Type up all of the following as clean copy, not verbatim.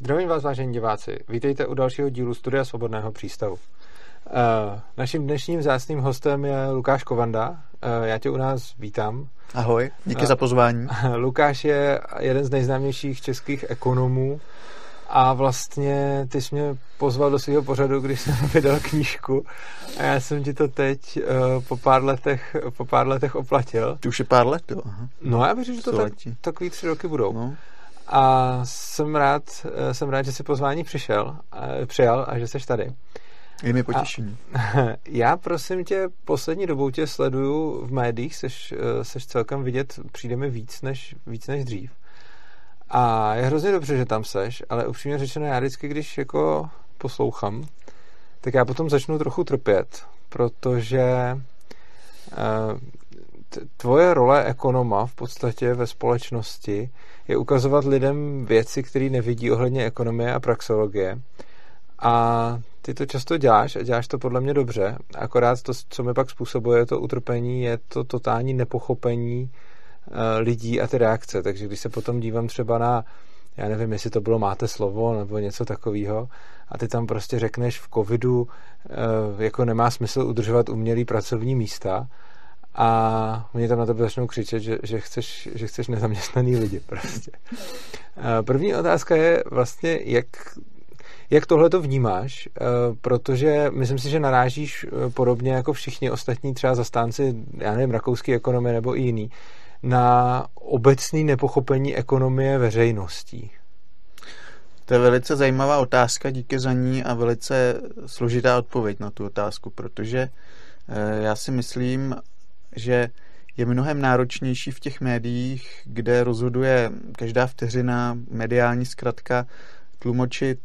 Zdravím vás, vážení diváci. Vítejte u dalšího dílu Studia svobodného přístavu. Naším dnešním vzácným hostem je Lukáš Kovanda. Já tě u nás vítám. Ahoj, díky za pozvání. Lukáš je jeden z nejznámějších českých ekonomů a vlastně ty jsi mě pozval do svého pořadu, když jsem vydal knížku a já jsem ti to teď po pár letech oplatil. Ty už je pár let, jo? Aha. No já věřím, že to takový 3 roky budou. No. A jsem rád, že jsi pozvání přijal a že jsi tady. Je mi potěšení. Já prosím tě, poslední dobou tě sleduju v médiích, seš celkem vidět, přijde mi víc než dřív. A je hrozně dobře, že tam seš, ale upřímně řečeno, já vždycky, když jako poslouchám, tak já potom začnu trochu trpět, protože tvoje role ekonoma v podstatě ve společnosti je ukazovat lidem věci, které nevidí ohledně ekonomie a praxeologie. A ty to často děláš a děláš to podle mě dobře. Akorát to, co mi pak způsobuje to utrpení, je to totální nepochopení lidí a ty reakce. Takže když se potom dívám třeba na, já nevím, jestli to bylo Máte slovo nebo něco takového, a ty tam prostě řekneš v covidu, jako nemá smysl udržovat umělý pracovní místa, a oni tam na tebe začnou křičet, že chceš nezaměstnaný lidi prostě. První otázka je vlastně, jak tohle to vnímáš, protože myslím si, že narážíš podobně jako všichni ostatní třeba zastánci, já nevím, rakouské ekonomie nebo i jiný, na obecné nepochopení ekonomie veřejností. To je velice zajímavá otázka, díky za ní, a velice složitá odpověď na tu otázku, protože já si myslím, že je mnohem náročnější v těch médiích, kde rozhoduje každá vteřina, mediální zkratka, tlumočit,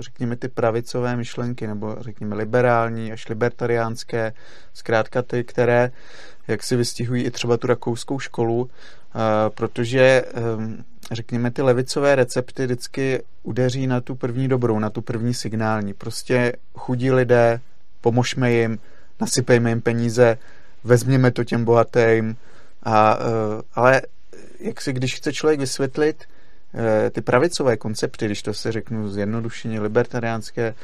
řekněme, ty pravicové myšlenky, nebo řekněme liberální až libertariánské, zkrátka ty, které jak si vystihují i třeba tu rakouskou školu, protože řekněme ty levicové recepty vždycky udeří na tu první dobrou, na tu první signální. Prostě chudí lidé, pomožme jim, nasypejme jim peníze, vezměme to těm bohatým. Ale jak si, když chce člověk vysvětlit ty pravicové koncepty, když to se řeknu zjednodušeně, libertariánské,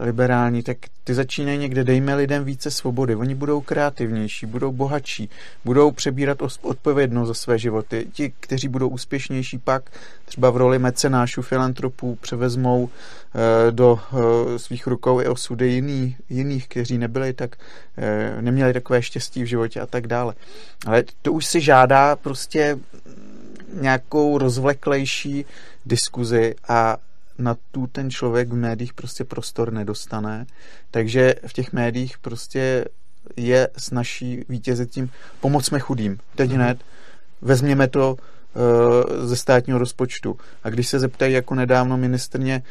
liberální, tak ty začínají někde, dejme lidem více svobody. Oni budou kreativnější, budou bohatší, budou přebírat odpovědnost za své životy. Ti, kteří budou úspěšnější, pak třeba v roli mecenášů, filantropů převezmou do svých rukou i osudy jiných, kteří nebyli tak, neměli takové štěstí v životě a tak dále. Ale to už si žádá prostě nějakou rozvleklejší diskuzi a na tu ten člověk v médiích prostě prostor nedostane. Takže v těch médiích prostě je snaží vítězit tím pomocme chudým. Teď hned vezměme to ze státního rozpočtu. A když se zeptají jako nedávno ministryně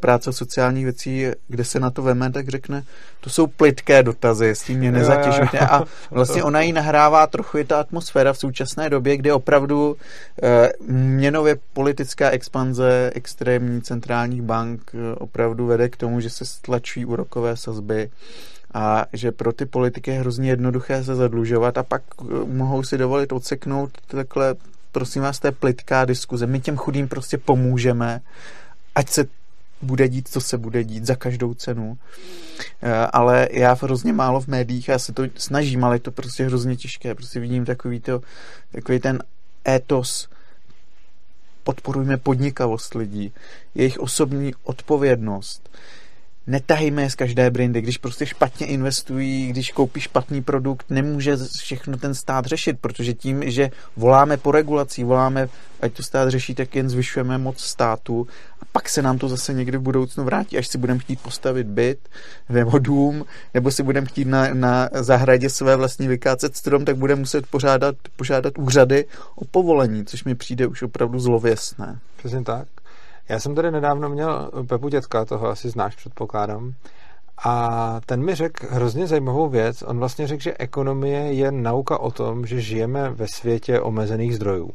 práce a sociálních věcí, kde se na to veme, tak řekne, to jsou plytké dotazy, s tím mě nezatěžujte. A vlastně ona jí nahrává trochu i ta atmosféra v současné době, kde opravdu měnově politická expanze extrémní centrálních bank opravdu vede k tomu, že se stlačují úrokové sazby a že pro ty politiky je hrozně jednoduché se zadlužovat a pak mohou si dovolit odseknout takhle, prosím vás, to je plytká diskuze. My těm chudým prostě pomůžeme, ať se bude dít, co se bude dít, za každou cenu. Ale já hrozně málo v médiích, já se to snažím, ale je to prostě hrozně těžké. Prostě vidím takový ten étos, podporujme podnikavost lidí, jejich osobní odpovědnost. Netahejme je z každé brindy, když prostě špatně investují, když koupí špatný produkt, nemůže všechno ten stát řešit, protože tím, že voláme po regulací, voláme, ať to stát řeší, tak jen zvyšujeme moc státu a pak se nám to zase někdy v budoucnu vrátí, až si budeme chtít postavit byt nebo dům, nebo si budeme chtít na zahradě své vlastní vykácet strom, tak budeme muset požádat úřady o povolení, což mi přijde už opravdu zlověstné. Přesně tak. Já jsem tady nedávno měl Pepu Dětka, toho asi znáš, předpokládám, a ten mi řekl hrozně zajímavou věc. On vlastně řekl, že ekonomie je nauka o tom, že žijeme ve světě omezených zdrojů.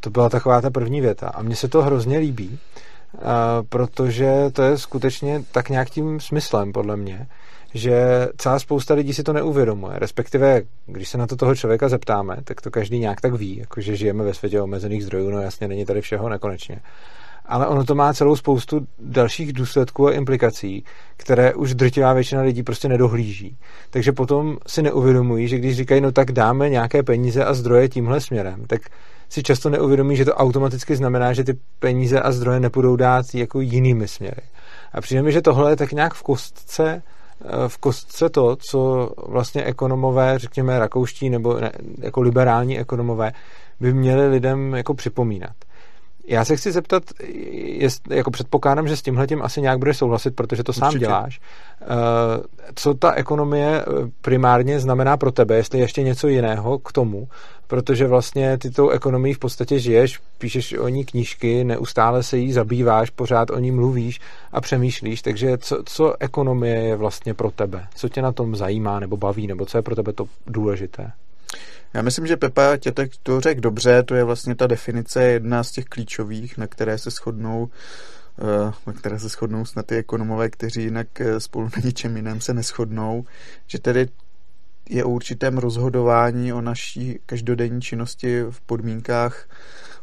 To byla taková ta první věta a mně se to hrozně líbí, protože to je skutečně tak nějak tím smyslem, podle mě, že celá spousta lidí si to neuvědomuje. Respektive, když se na to toho člověka zeptáme, tak to každý nějak tak ví, jakože žijeme ve světě omezených zdrojů, no jasně, není tady všeho nekonečně. ale ono to má celou spoustu dalších důsledků a implikací, které už drtivá většina lidí prostě nedohlíží. Takže potom si neuvědomují, že když říkají, no tak dáme nějaké peníze a zdroje tímhle směrem, tak si často neuvědomí, že to automaticky znamená, že ty peníze a zdroje nepůjdou dát jako jinými směry. A přijde mi, že tohle je tak nějak v kostce to, co vlastně ekonomové, řekněme rakouští nebo ne, jako liberální ekonomové, by měli lidem jako připomínat. Já se chci zeptat, jako předpokládám, že s tímhletím asi nějak budeš souhlasit, protože to sám určitě děláš. Co ta ekonomie primárně znamená pro tebe, jestli ještě něco jiného k tomu, protože vlastně ty tou ekonomií v podstatě žiješ, píšeš o ní knížky, neustále se jí zabýváš, pořád o ní mluvíš a přemýšlíš, takže co ekonomie je vlastně pro tebe? Co tě na tom zajímá nebo baví, nebo co je pro tebe to důležité? Já myslím, že Pepa tě to řekl dobře, to je vlastně ta definice jedna z těch klíčových, na které se shodnou snad ty ekonomové, kteří jinak spolu na ničem jiném se neshodnou, že tedy je o určitém rozhodování o naší každodenní činnosti v podmínkách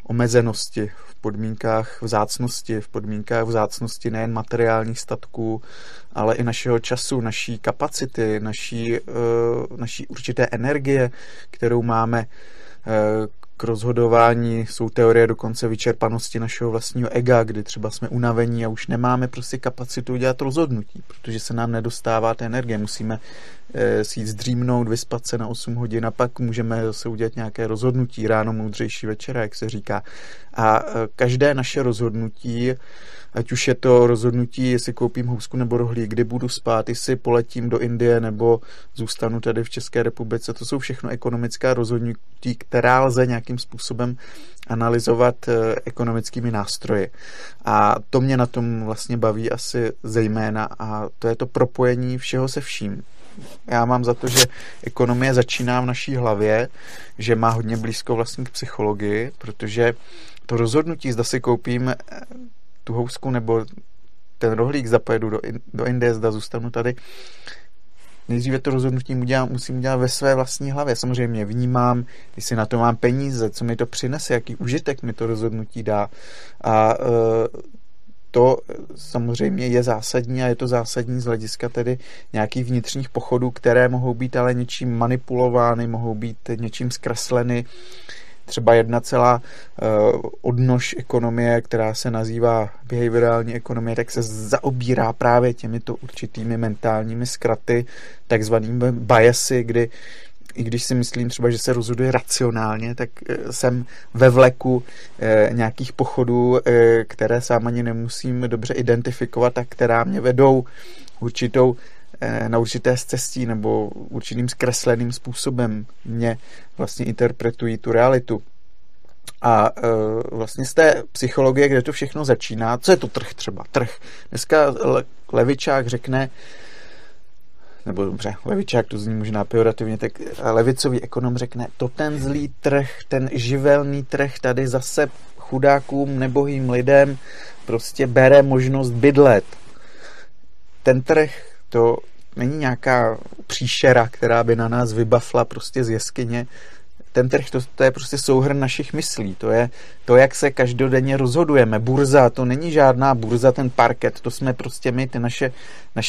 omezenosti, v podmínkách vzácnosti, nejen materiálních statků, ale i našeho času, naší kapacity, naší určité energie, kterou máme k rozhodování. Jsou teorie dokonce vyčerpanosti našeho vlastního ega, kdy třeba jsme unavení a už nemáme prostě kapacitu dělat rozhodnutí, protože se nám nedostává té energie. Musíme si jít zdřímnout, vyspat se na 8 hodin a pak můžeme zase udělat nějaké rozhodnutí, ráno moudřejší večera, jak se říká. A každé naše rozhodnutí, ať už je to rozhodnutí, jestli koupím housku nebo rohlík, kdy budu spát, jestli poletím do Indie nebo zůstanu tady v České republice, to jsou všechno ekonomická rozhodnutí, která lze nějakým způsobem analyzovat ekonomickými nástroji. A to mě na tom vlastně baví asi zejména a to je to propojení všeho se vším. Já mám za to, že ekonomie začíná v naší hlavě, že má hodně blízko vlastně k psychologii, protože to rozhodnutí, zda si koupím tu housku nebo ten rohlík, zda pojedu do Indie, zda zůstanu tady, nejdříve to rozhodnutí musím dělat ve své vlastní hlavě. Samozřejmě vnímám, jestli na to mám peníze, co mi to přinese, jaký užitek mi to rozhodnutí dá. A to samozřejmě je zásadní a je to zásadní z hlediska tedy nějakých vnitřních pochodů, které mohou být ale něčím manipulovány, mohou být něčím zkresleny. Třeba jedna celá odnož ekonomie, která se nazývá behaviorální ekonomie, tak se zaobírá právě těmito určitými mentálními zkraty, takzvanými biasy, kdy i když si myslím třeba, že se rozhoduje racionálně, tak jsem ve vleku nějakých pochodů, které sám ani nemusím dobře identifikovat a která mě vedou na určité cestí nebo určitým zkresleným způsobem mě vlastně interpretují tu realitu. A vlastně z té psychologie, kde to všechno začíná, co je to trh třeba? Trh. Dneska levičák řekne, nebo dobře, levičák, to zní možná pejorativně, tak levicový ekonom řekne, to ten zlý trh, ten živelný trh tady zase chudákům, nebohým lidem prostě bere možnost bydlet. Ten trh, to není nějaká příšera, která by na nás vybafla prostě z jeskyně. Ten trh, to je prostě souhrn našich myslí. To je to, jak se každodenně rozhodujeme. Burza, to není žádná burza, ten parket, to jsme prostě my, ty naše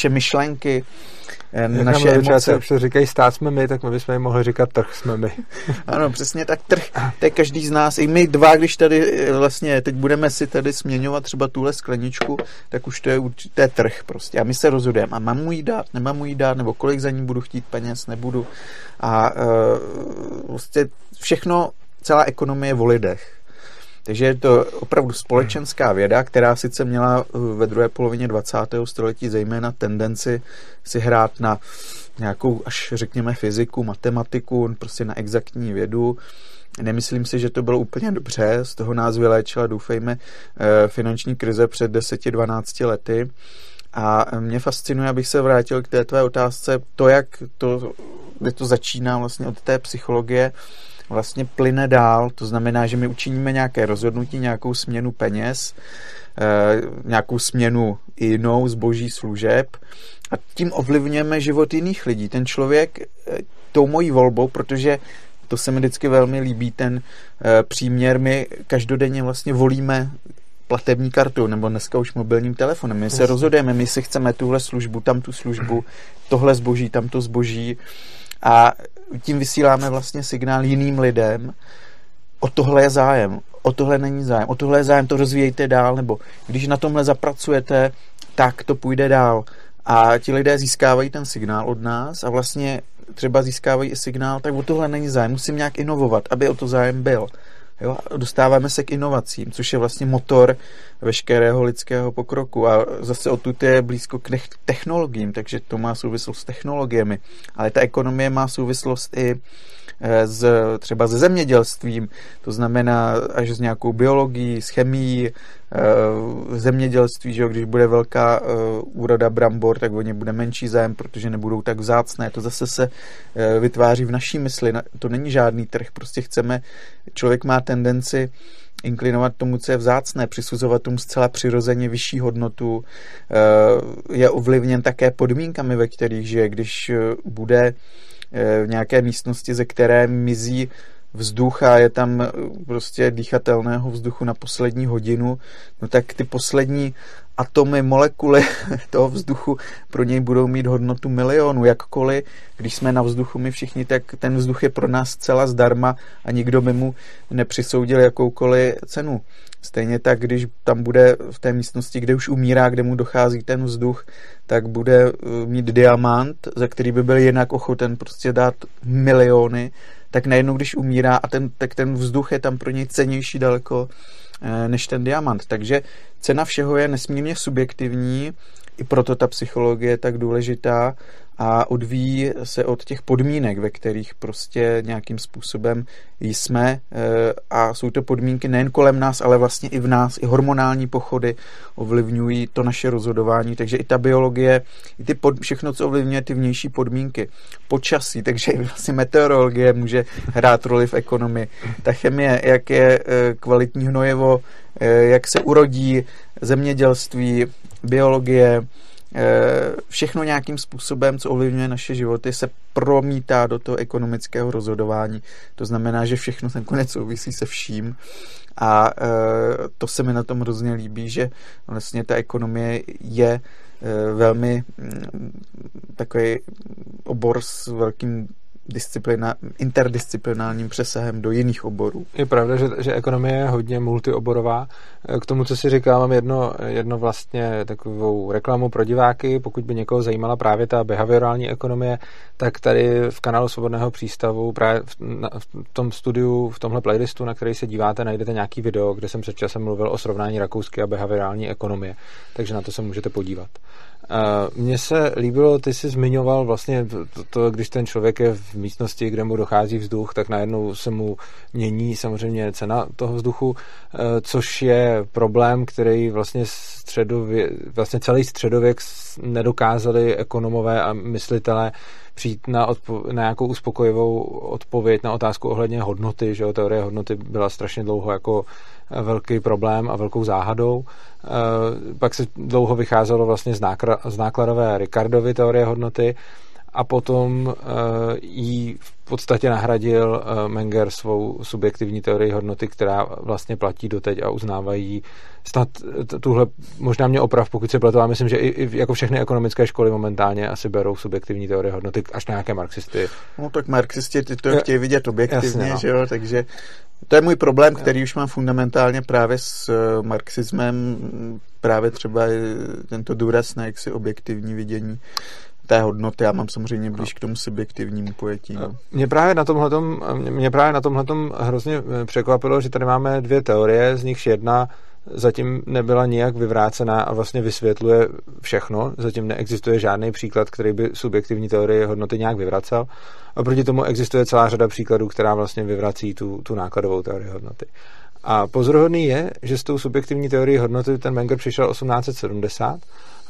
myšlenky, naše emoce. Jak se říkají stát jsme my, tak my bychom jim mohli říkat trh jsme my. Ano, přesně tak trh. To je každý z nás. I my dva, když tady vlastně teď budeme si tady směňovat třeba tuhle skleničku, tak už to je trh prostě. A my se rozhodujeme. A mám mu jí dát, nemám mu jí dát, nebo kolik za ní budu chtít peněz, nebudu. A vlastně všechno, celá ekonomie je o lidech. Takže je to opravdu společenská věda, která sice měla ve druhé polovině 20. století zejména tendenci si hrát na nějakou, až řekněme, fyziku, matematiku, prostě na exaktní vědu. Nemyslím si, že to bylo úplně dobře, z toho nás vyléčila, doufejme, finanční krize před 10-12 lety. A mě fascinuje, abych se vrátil k té tvé otázce, to, jak to, kde to začíná vlastně od té psychologie, vlastně plyne dál, to znamená, že my učiníme nějaké rozhodnutí, nějakou směnu peněz, nějakou směnu jinou zboží služeb a tím ovlivňujeme život jiných lidí. Ten člověk tou mojí volbou, protože to se mi vždycky velmi líbí, ten příměr, my každodenně vlastně volíme platební kartu nebo dneska už mobilním telefonem. My se rozhodujeme, my si chceme tuhle službu, tam tu službu, tohle zboží, tam to zboží a tím vysíláme vlastně signál jiným lidem, o tohle je zájem, o tohle není zájem, o tohle je zájem, to rozvíjejte dál, nebo když na tomhle zapracujete, tak to půjde dál. A ti lidé získávají ten signál od nás a vlastně třeba získávají i signál, tak o tohle není zájem, musím nějak inovovat, aby o to zájem byl. Jo? Dostáváme se k inovacím, což je vlastně motor veškerého lidského pokroku a zase odtud je blízko k technologiím, takže to má souvislost s technologiemi, ale ta ekonomie má souvislost i třeba se zemědělstvím, to znamená až s nějakou biologií, s chemií, zemědělství, že jo, když bude velká úroda brambor, tak o ně bude menší zájem, protože nebudou tak vzácné. To zase se vytváří v naší mysli. To není žádný trh, prostě chceme, člověk má tendenci inklinovat tomu, co je vzácné, přisuzovat tomu zcela přirozeně vyšší hodnotu. Je ovlivněn také podmínkami, ve kterých žije, když bude v nějaké místnosti, ze které mizí vzduch a je tam prostě dýchatelného vzduchu na poslední hodinu, no tak ty poslední atomy, molekuly toho vzduchu pro něj budou mít hodnotu milionu. Jakkoliv, když jsme na vzduchu my všichni, tak ten vzduch je pro nás zcela zdarma a nikdo by mu nepřisoudil jakoukoliv cenu. Stejně tak, když tam bude v té místnosti, kde už umírá, kde mu dochází ten vzduch, tak bude mít diamant, za který by byl jinak ochoten prostě dát miliony, tak najednou, když umírá, a ten vzduch je tam pro něj cennější daleko než ten diamant. Takže cena všeho je nesmírně subjektivní, i proto ta psychologie je tak důležitá a odvíjí se od těch podmínek, ve kterých prostě nějakým způsobem jsme, a jsou to podmínky nejen kolem nás, ale vlastně i v nás, i hormonální pochody ovlivňují to naše rozhodování, takže i ta biologie, i všechno, co ovlivňuje ty vnější podmínky, počasí, takže i vlastně meteorologie může hrát roli v ekonomii, ta chemie, jak je kvalitní hnojivo, jak se urodí, zemědělství, biologie, všechno nějakým způsobem, co ovlivňuje naše životy, se promítá do toho ekonomického rozhodování. To znamená, že všechno nakonec souvisí se vším a to se mi na tom hrozně líbí, že vlastně ta ekonomie je velmi takový obor s velkým interdisciplinárním přesahem do jiných oborů. Je pravda, že ekonomie je hodně multioborová. K tomu, co si říkal, mám jedno vlastně takovou reklamu pro diváky. Pokud by někoho zajímala právě ta behaviorální ekonomie, tak tady v kanálu Svobodného přístavu, právě v tom studiu, v tomhle playlistu, na který se díváte, najdete nějaký video, kde jsem před časem mluvil o srovnání rakouské a behaviorální ekonomie. Takže na to se můžete podívat. Mně se líbilo, ty jsi zmiňoval vlastně to, když ten člověk je v místnosti, kde mu dochází vzduch, tak najednou se mu mění samozřejmě cena toho vzduchu, což je problém, který vlastně vlastně celý středověk nedokázali ekonomové a myslitelé přijít na nějakou uspokojivou odpověď na otázku ohledně hodnoty, že jo? Teorie hodnoty byla strašně dlouho jako velký problém a velkou záhadou. Pak se dlouho vycházelo vlastně z nákladové Ricardovy teorie hodnoty a potom jí v podstatě nahradil Menger svou subjektivní teorii hodnoty, která vlastně platí doteď a uznávají snad tuhle, možná mě oprav, pokud se pletu, já myslím, že i jako všechny ekonomické školy momentálně asi berou subjektivní teorie hodnoty až na nějaké marxisty. No tak marxisti ty to chtějí vidět objektivně, jasně, no. Že jo, takže to je můj problém, který už mám fundamentálně právě s marxismem, právě třeba tento důraz na jaksi objektivní vidění té hodnoty. Já mám samozřejmě blíž k tomu subjektivnímu pojetí. No. Mě právě na tomhletom hrozně překvapilo, že tady máme dvě teorie, z nichž jedna zatím nebyla nijak vyvrácená a vlastně vysvětluje všechno. Zatím neexistuje žádný příklad, který by subjektivní teorie hodnoty nějak vyvracel. A proti tomu existuje celá řada příkladů, která vlastně vyvrací tu nákladovou teorii hodnoty. A pozoruhodný je, že s tou subjektivní teorií hodnoty ten Menger přišel 1870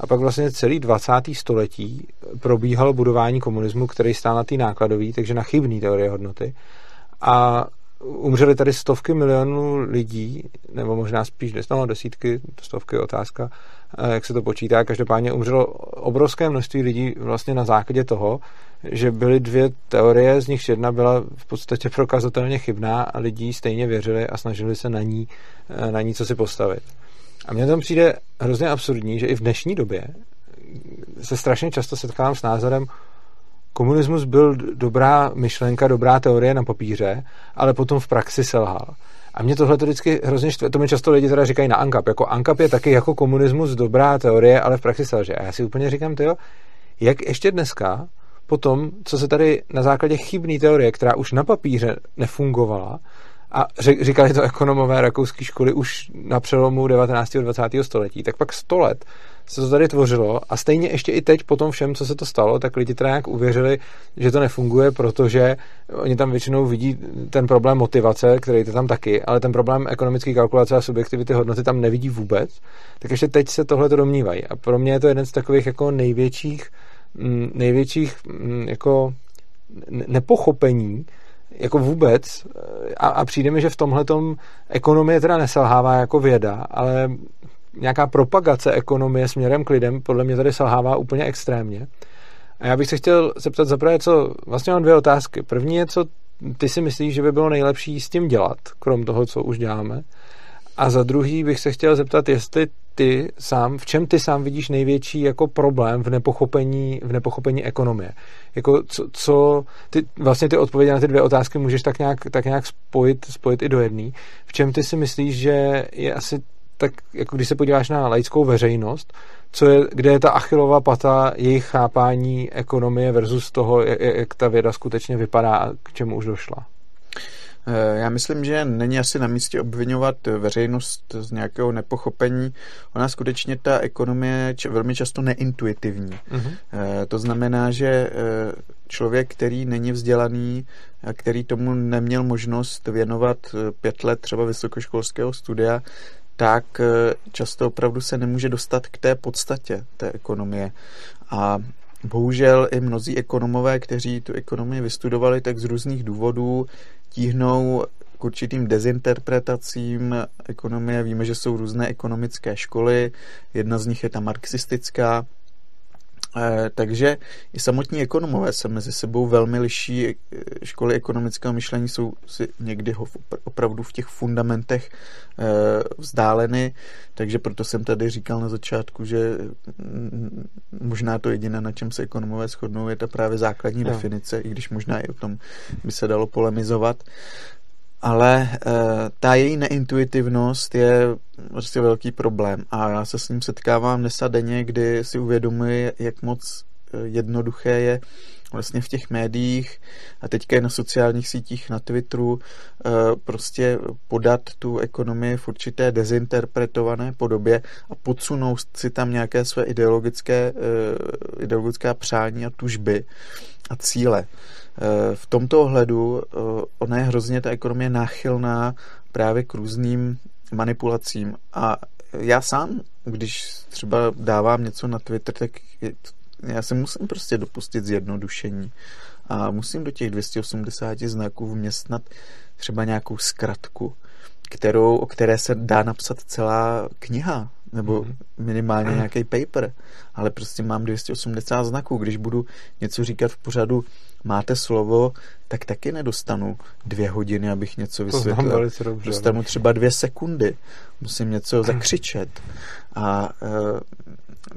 a pak vlastně celý 20. století probíhalo budování komunismu, který stál na té nákladové, takže na chybné teorii hodnoty. A umřeli tady stovky milionů lidí, nebo možná spíš desítky, stovky, otázka, jak se to počítá. Každopádně umřelo obrovské množství lidí vlastně na základě toho, že byly dvě teorie, z nichž jedna byla v podstatě prokazatelně chybná a lidi stejně věřili a snažili se na ní co si postavit. A mně tam přijde hrozně absurdní, že i v dnešní době se strašně často setkávám s názorem, komunismus byl dobrá myšlenka, dobrá teorie na papíře, ale potom v praxi selhal. A mě tohle to vždycky hrozně štve, to mi často lidi teda říkají na ANCAP, jako ANCAP je taky jako komunismus dobrá teorie, ale v praxi selže. A já si úplně říkám, tyjo, jak ještě dneska po tom, co se tady na základě chybné teorie, která už na papíře nefungovala, a říkali to ekonomové rakouské školy už na přelomu 19. a 20. století, tak pak 100 let se to tady tvořilo a stejně ještě i teď po tom všem, co se to stalo, tak lidi teda nějak uvěřili, že to nefunguje, protože oni tam většinou vidí ten problém motivace, který je tam taky, ale ten problém ekonomické kalkulace a subjektivity hodnoty tam nevidí vůbec, tak ještě teď se tohle to domnívají. A pro mě je to jeden z takových jako největších jako nepochopení, jako vůbec, a přijde mi, že v tomhletom ekonomie teda neselhává jako věda, ale nějaká propagace ekonomie směrem k lidem podle mě tady selhává úplně extrémně. A já bych se chtěl zeptat zaprvé, co vlastně mám dvě otázky. První je, co ty si myslíš, že by bylo nejlepší s tím dělat, krom toho, co už děláme. A za druhý bych se chtěl zeptat, jestli v čem ty sám vidíš největší jako problém v nepochopení ekonomie. Jako co ty vlastně ty odpovědi na ty dvě otázky můžeš tak nějak spojit i do jedné. V čem ty si myslíš, že je asi tak, jako když se podíváš na laickou veřejnost, kde je ta Achillova pata jejich chápání ekonomie versus toho, jak ta věda skutečně vypadá a k čemu už došla? Já myslím, že není asi na místě obvinovat veřejnost z nějakého nepochopení. Ona skutečně ta ekonomie je velmi často neintuitivní. Mm-hmm. To znamená, že člověk, který není vzdělaný a který tomu neměl možnost věnovat 5 let třeba vysokoškolského studia, tak často opravdu se nemůže dostat k té podstatě té ekonomie. A bohužel i mnozí ekonomové, kteří tu ekonomii vystudovali, tak z různých důvodů tíhnou k určitým dezinterpretacím ekonomie. Víme, že jsou různé ekonomické školy, jedna z nich je ta marxistická, takže i samotní ekonomové se mezi sebou velmi liší. Školy ekonomického myšlení jsou si někdy opravdu v těch fundamentech vzdáleny, takže proto jsem tady říkal na začátku, že možná to jediné, na čem se ekonomové shodnou, je ta právě základní definice, i když možná i o tom by se dalo polemizovat. Ale ta její neintuitivnost je prostě velký problém a já se s ním setkávám dnes a denně, kdy si uvědomuji, jak moc jednoduché je vlastně v těch médiích a teďka je na sociálních sítích, na Twitteru prostě podat tu ekonomii v určité dezinterpretované podobě a podsunout si tam nějaké své ideologická přání a tužby a cíle. V tomto ohledu ona je hrozně ta ekonomie náchylná právě k různým manipulacím a já sám, když třeba dávám něco na Twitter, tak já se musím prostě dopustit zjednodušení a musím do těch 280 znaků vměstnat třeba nějakou zkratku, o které se dá napsat celá kniha nebo minimálně nějaký paper, ale prostě mám 280 znaků. Když budu něco říkat v pořadu Máte slovo, tak taky nedostanu 2 hodiny, abych něco vysvětlil. Dostanu třeba 2 sekundy. Musím něco zakřičet. A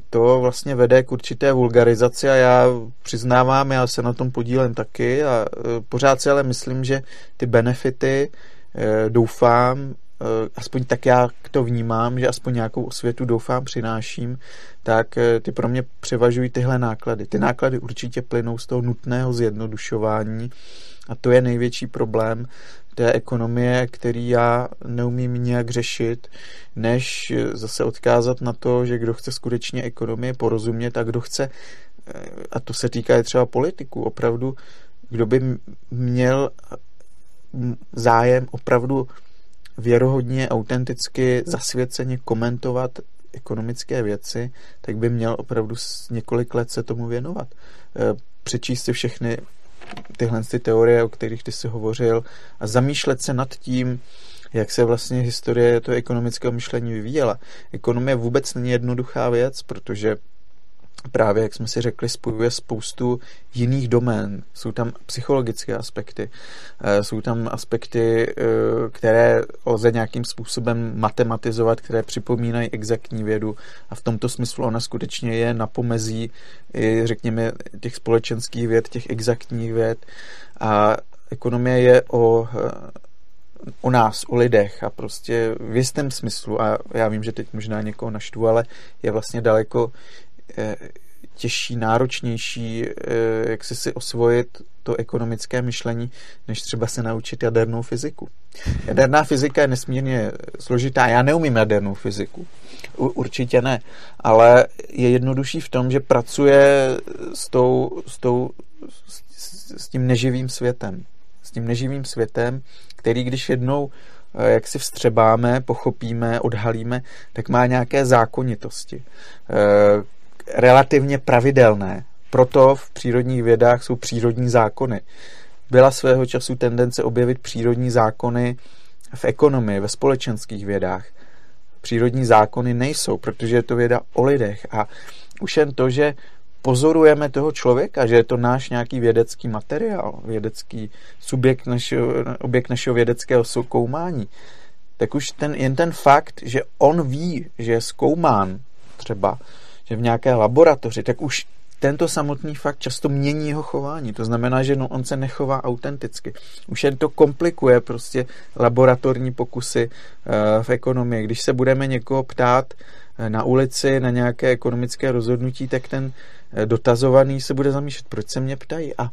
to vlastně vede k určité vulgarizaci a já přiznávám, já se na tom podílem taky a pořád si ale myslím, že ty benefity, doufám, aspoň tak já to vnímám, že aspoň nějakou osvětu doufám přináším, tak ty pro mě převažují tyhle náklady. Ty náklady určitě plynou z toho nutného zjednodušování a to je největší problém té ekonomie, který já neumím nijak řešit, než zase odkázat na to, že kdo chce skutečně ekonomii porozumět a kdo chce, a to se týká i třeba politiků, opravdu, kdo by měl zájem opravdu věrohodně, autenticky, zasvěceně komentovat ekonomické věci, tak by měl opravdu několik let se tomu věnovat. Přečíst si všechny tyhle teorie, o kterých ty jsi hovořil a zamýšlet se nad tím, jak se vlastně historie toho ekonomického myšlení vyvíjela. Ekonomie vůbec není jednoduchá věc, protože právě, jak jsme si řekli, spojuje spoustu jiných domén. Jsou tam psychologické aspekty, jsou tam aspekty, které lze nějakým způsobem matematizovat, které připomínají exaktní vědu a v tomto smyslu ona skutečně je na pomezí, řekněme, těch společenských věd, těch exaktních věd a ekonomie je o nás, o lidech a prostě v jistém smyslu a já vím, že teď možná někoho naštvu, ale je vlastně daleko těžší, náročnější, jak si osvojit to ekonomické myšlení, než třeba se naučit jadernou fyziku. Jaderná fyzika je nesmírně složitá. Já neumím jadernou fyziku. Určitě ne. Ale je jednodušší v tom, že pracuje s tím neživým světem. S tím neživým světem, který když jednou jak si vstřebáme, pochopíme, odhalíme, tak má nějaké zákonitosti. Relativně pravidelné. Proto v přírodních vědách jsou přírodní zákony. Byla svého času tendence objevit přírodní zákony v ekonomii, ve společenských vědách. Přírodní zákony nejsou, protože je to věda o lidech. A už jen to, že pozorujeme toho člověka, že je to náš nějaký vědecký materiál, vědecký subjekt, objekt našeho vědeckého zkoumání, tak už jen ten fakt, že on ví, že je zkoumán třeba, že v nějaké laboratoři, tak už tento samotný fakt často mění jeho chování. To znamená, že on se nechová autenticky. Už jen to komplikuje prostě laboratorní pokusy v ekonomii. Když se budeme někoho ptát na ulici, na nějaké ekonomické rozhodnutí, tak ten dotazovaný se bude zamýšlet, proč se mě ptají a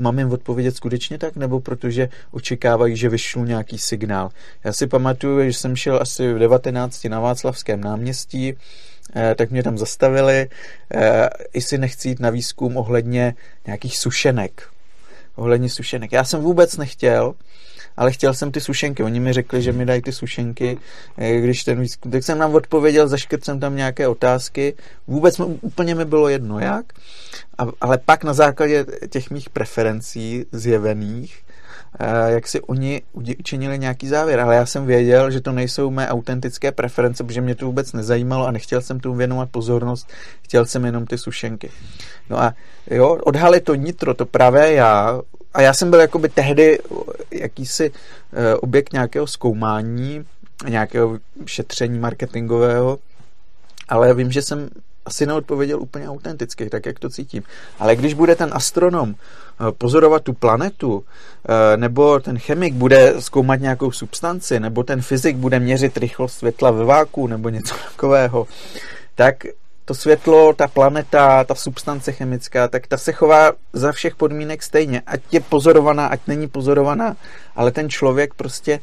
mám jim odpovědět skutečně tak, nebo protože očekávají, že vyšlu nějaký signál. Já si pamatuju, že jsem šel asi v 19. na Václavském náměstí, tak mě tam zastavili, jestli nechci jít na výzkum ohledně nějakých sušenek. Já jsem vůbec nechtěl, ale chtěl jsem ty sušenky. Oni mi řekli, že mi dají ty sušenky, když ten výzkum. Tak jsem nám odpověděl, zaškrt jsem tam nějaké otázky. Vůbec úplně mi bylo jedno, jak. Ale pak na základě těch mých preferencí zjevených, jak si oni učinili nějaký závěr. Ale já jsem věděl, že to nejsou mé autentické preference, protože mě to vůbec nezajímalo a nechtěl jsem tomu věnovat pozornost, chtěl jsem jenom ty sušenky. No a jo, odhalit to nitro, to pravé já, a já jsem byl jakoby tehdy jakýsi objekt nějakého zkoumání, nějakého šetření marketingového, ale vím, že jsem asi neodpověděl úplně autenticky, tak jak to cítím. Ale když bude ten astronom pozorovat tu planetu, nebo ten chemik bude zkoumat nějakou substanci, nebo ten fyzik bude měřit rychlost světla ve váku, nebo něco takového, tak to světlo, ta planeta, ta substance chemická, tak ta se chová za všech podmínek stejně. Ať je pozorovaná, ať není pozorovaná, ale ten člověk prostě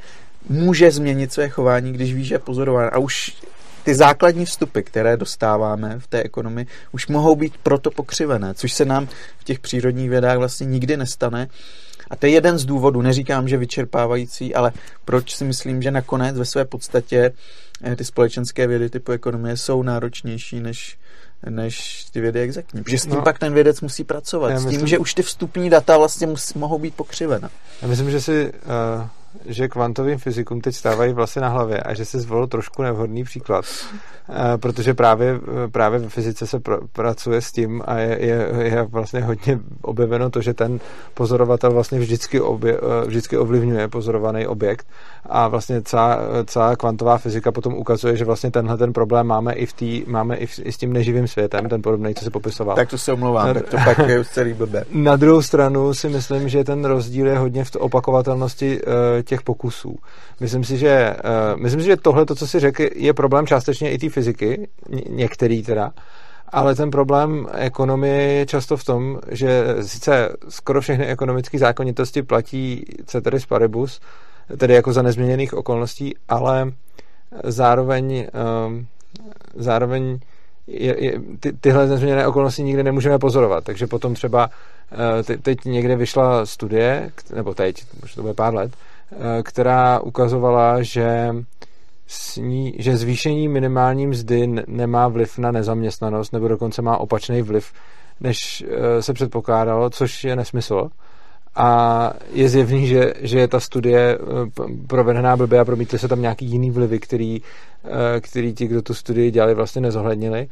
může změnit své chování, když ví, že je pozorovaná. A už ty základní vstupy, které dostáváme v té ekonomii, už mohou být proto pokřivené, což se nám v těch přírodních vědách vlastně nikdy nestane. A to je jeden z důvodů, neříkám, že vyčerpávající, ale proč si myslím, že nakonec ve své podstatě ty společenské vědy typu ekonomie jsou náročnější než ty vědy exaktní. Protože s tím pak ten vědec musí pracovat. S tím, že už ty vstupní data vlastně mohou být pokřivena. Já myslím, že že kvantovým fyzikům teď stávají vlasy na hlavě a že se zvolil trošku nevhodný příklad. Protože právě ve fyzice se pracuje s tím a je vlastně hodně objeveno to, že ten pozorovatel vlastně vždycky ovlivňuje pozorovaný objekt a vlastně celá kvantová fyzika potom ukazuje, že vlastně tenhle ten problém máme i s tím neživým světem, ten podobný, co se popisoval. Tak to se omlouvám, tak to pak je už celý blbé. Na druhou stranu si myslím, že ten rozdíl je hodně v opakovatelnosti těch pokusů. Myslím si, že tohle, to, co si řekl, je problém částečně i té fyziky, některý teda, ale ten problém ekonomie je často v tom, že sice skoro všechny ekonomické zákonitosti platí ceteris paribus, tedy jako za nezměněných okolností, ale zároveň tyhle nezměněné okolnosti nikdy nemůžeme pozorovat, takže potom třeba teď někde vyšla studie, nebo teď, možná to bude pár let, která ukazovala, že zvýšení minimální mzdy nemá vliv na nezaměstnanost, nebo dokonce má opačný vliv, než se předpokládalo, což je nesmysl. A je zjevný, že je ta studie provedená blbě a promítly se tam nějaký jiný vlivy, který ti, kdo tu studii dělali, vlastně nezohlednili.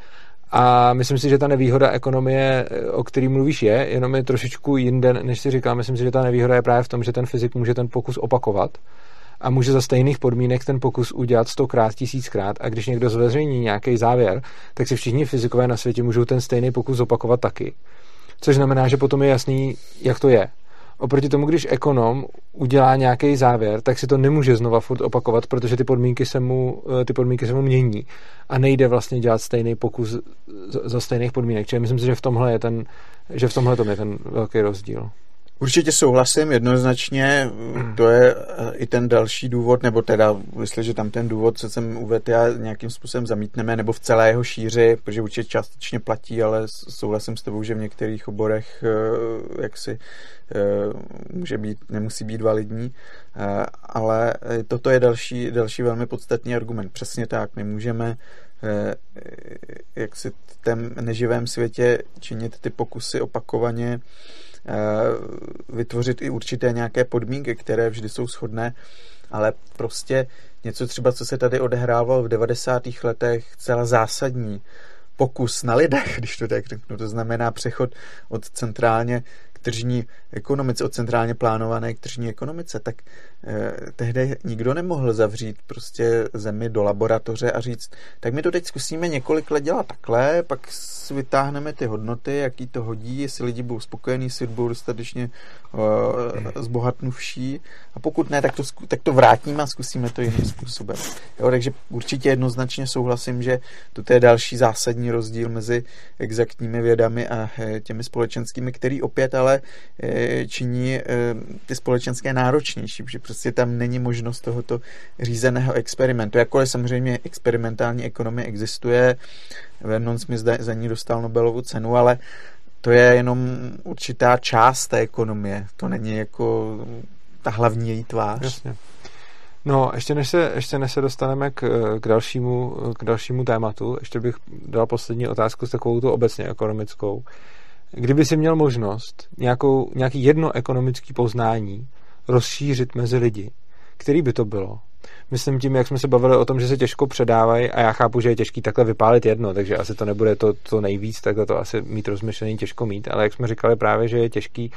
A myslím si, že ta nevýhoda ekonomie, o který mluvíš, je, jenom je trošičku jinde, než si říkám. Myslím si, že ta nevýhoda je právě v tom, že ten fyzik může ten pokus opakovat a může za stejných podmínek ten pokus udělat 100krát, 1000krát, a když někdo zveřejní nějaký závěr, tak si všichni fyzikové na světě můžou ten stejný pokus opakovat taky. Což znamená, že potom je jasný, jak to je. Oproti tomu, když ekonom udělá nějaký závěr, tak si to nemůže znova furt opakovat, protože ty podmínky se mu mění a nejde vlastně dělat stejný pokus za stejných podmínek. Čili myslím si, že v tomhle je ten velký rozdíl. Určitě souhlasím jednoznačně, to je i ten další důvod, nebo teda, jestliže tam ten důvod, co jsem uvedl, já nějakým způsobem zamítneme, nebo v celé jeho šíři, protože určitě částečně platí, ale souhlasím s tebou, že v některých oborech jaksi nemusí být validní, ale toto je další velmi podstatný argument. Přesně tak, my můžeme jaksi v tom neživém světě činit ty pokusy opakovaně, vytvořit i určité nějaké podmínky, které vždy jsou shodné, ale prostě něco třeba, co se tady odehrávalo v 90. letech, celá zásadní pokus na lidech, když to tak řeknu, to znamená přechod od centrálně k tržní ekonomice, od centrálně plánované k tržní ekonomice, tak tehdy nikdo nemohl zavřít prostě zemi do laboratoře a říct, tak my to teď zkusíme několik let dělat takhle, pak vytáhneme ty hodnoty, jaký to hodí, jestli lidi budou spokojení, jestli budou dostatečně zbohatnuvší, a pokud ne, tak to vrátíme a zkusíme to jiným způsobem. Jo, takže určitě jednoznačně souhlasím, že to je další zásadní rozdíl mezi exaktními vědami a těmi společenskými, který opět ale činí ty společenské náročnější, protože prostě tam není možnost tohoto řízeného experimentu. Jakkoliv samozřejmě experimentální ekonomie existuje, Vernon Smith za ní dostal Nobelovu cenu, ale to je jenom určitá část té ekonomie. To není jako ta hlavní její tvář. Jasně. No, ještě než se dostaneme k dalšímu tématu, ještě bych dal poslední otázku s takovou tu obecně ekonomickou. Kdyby si měl možnost nějaký jedno ekonomické poznání rozšířit mezi lidi, který by to bylo? Myslím tím, jak jsme se bavili o tom, že se těžko předávají, a já chápu, že je těžký takhle vypálit jedno, takže asi to nebude to nejvíc, takhle to asi mít rozmyšlený těžko mít, ale jak jsme říkali právě, že je těžký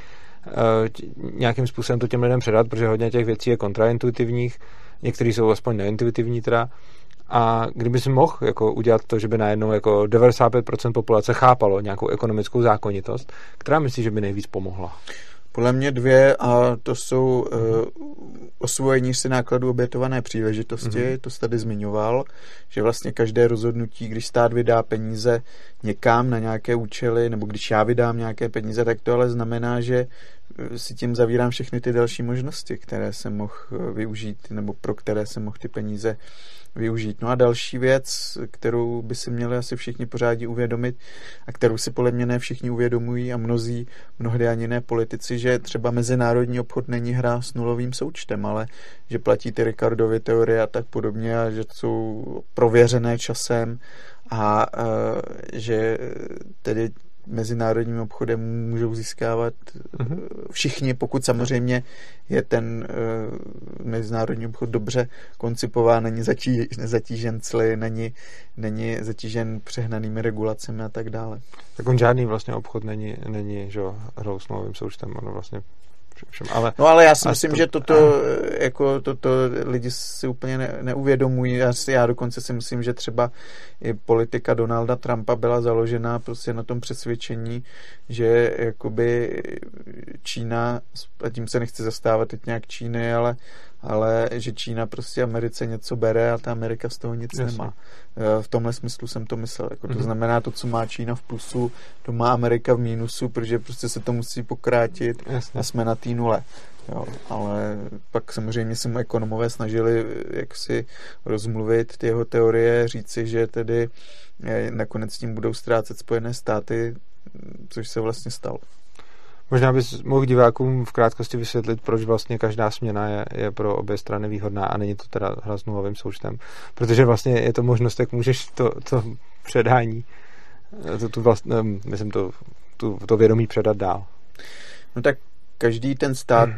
nějakým způsobem to těm lidem předat, protože hodně těch věcí je kontraintuitivních, některý jsou aspoň neintuitivní teda. A kdyby si mohl jako udělat to, že by najednou jako 95% populace chápalo nějakou ekonomickou zákonitost, která myslí, že by nejvíc pomohla? Podle mě dvě, a to jsou osvojení si nákladů obětované příležitosti, to jsi tady zmiňoval, že vlastně každé rozhodnutí, když stát vydá peníze někam na nějaké účely, nebo když já vydám nějaké peníze, tak to ale znamená, že si tím zavírám všechny ty další možnosti, které jsem mohl využít, nebo pro které jsem mohl ty peníze využít. No a další věc, kterou by si měli asi všichni pořádně uvědomit a kterou si podle mě ne všichni uvědomují a mnohdy ani ne politici, že třeba mezinárodní obchod není hra s nulovým součtem, ale že platí ty Ricardovy teorie a tak podobně a že jsou prověřené časem a že tedy mezinárodním obchodem můžou získávat všichni, pokud samozřejmě je ten mezinárodní obchod dobře koncipován, není zatížen cly, není zatížen přehnanými regulacemi a tak dále. Tak on žádný vlastně obchod není že hrou s novým součtem, ono vlastně všem, ale já si myslím, že toto lidi si úplně neuvědomují. Já dokonce si myslím, že třeba i politika Donalda Trumpa byla založena prostě na tom přesvědčení, že jakoby Čína, a tím se nechci zastávat teď nějak Číny, ale že Čína prostě Americe něco bere a ta Amerika z toho nic nemá. V tomhle smyslu jsem to myslel. Jako to znamená, to, co má Čína v plusu, to má Amerika v mínusu, protože prostě se to musí pokrátit. Jasně. A jsme na té nule. Jo, ale pak samozřejmě se mu ekonomové snažili jaksi rozmluvit ty jeho teorie, říci, že tedy nakonec tím budou ztrácet Spojené státy, což se vlastně stalo. Možná bys mohl divákům v krátkosti vysvětlit, proč vlastně každá směna je pro obě strany výhodná a není to teda hra s nulovým součtem. Protože vlastně je to možnost, jak můžeš to předání, to vědomí předat dál. No tak každý ten stát,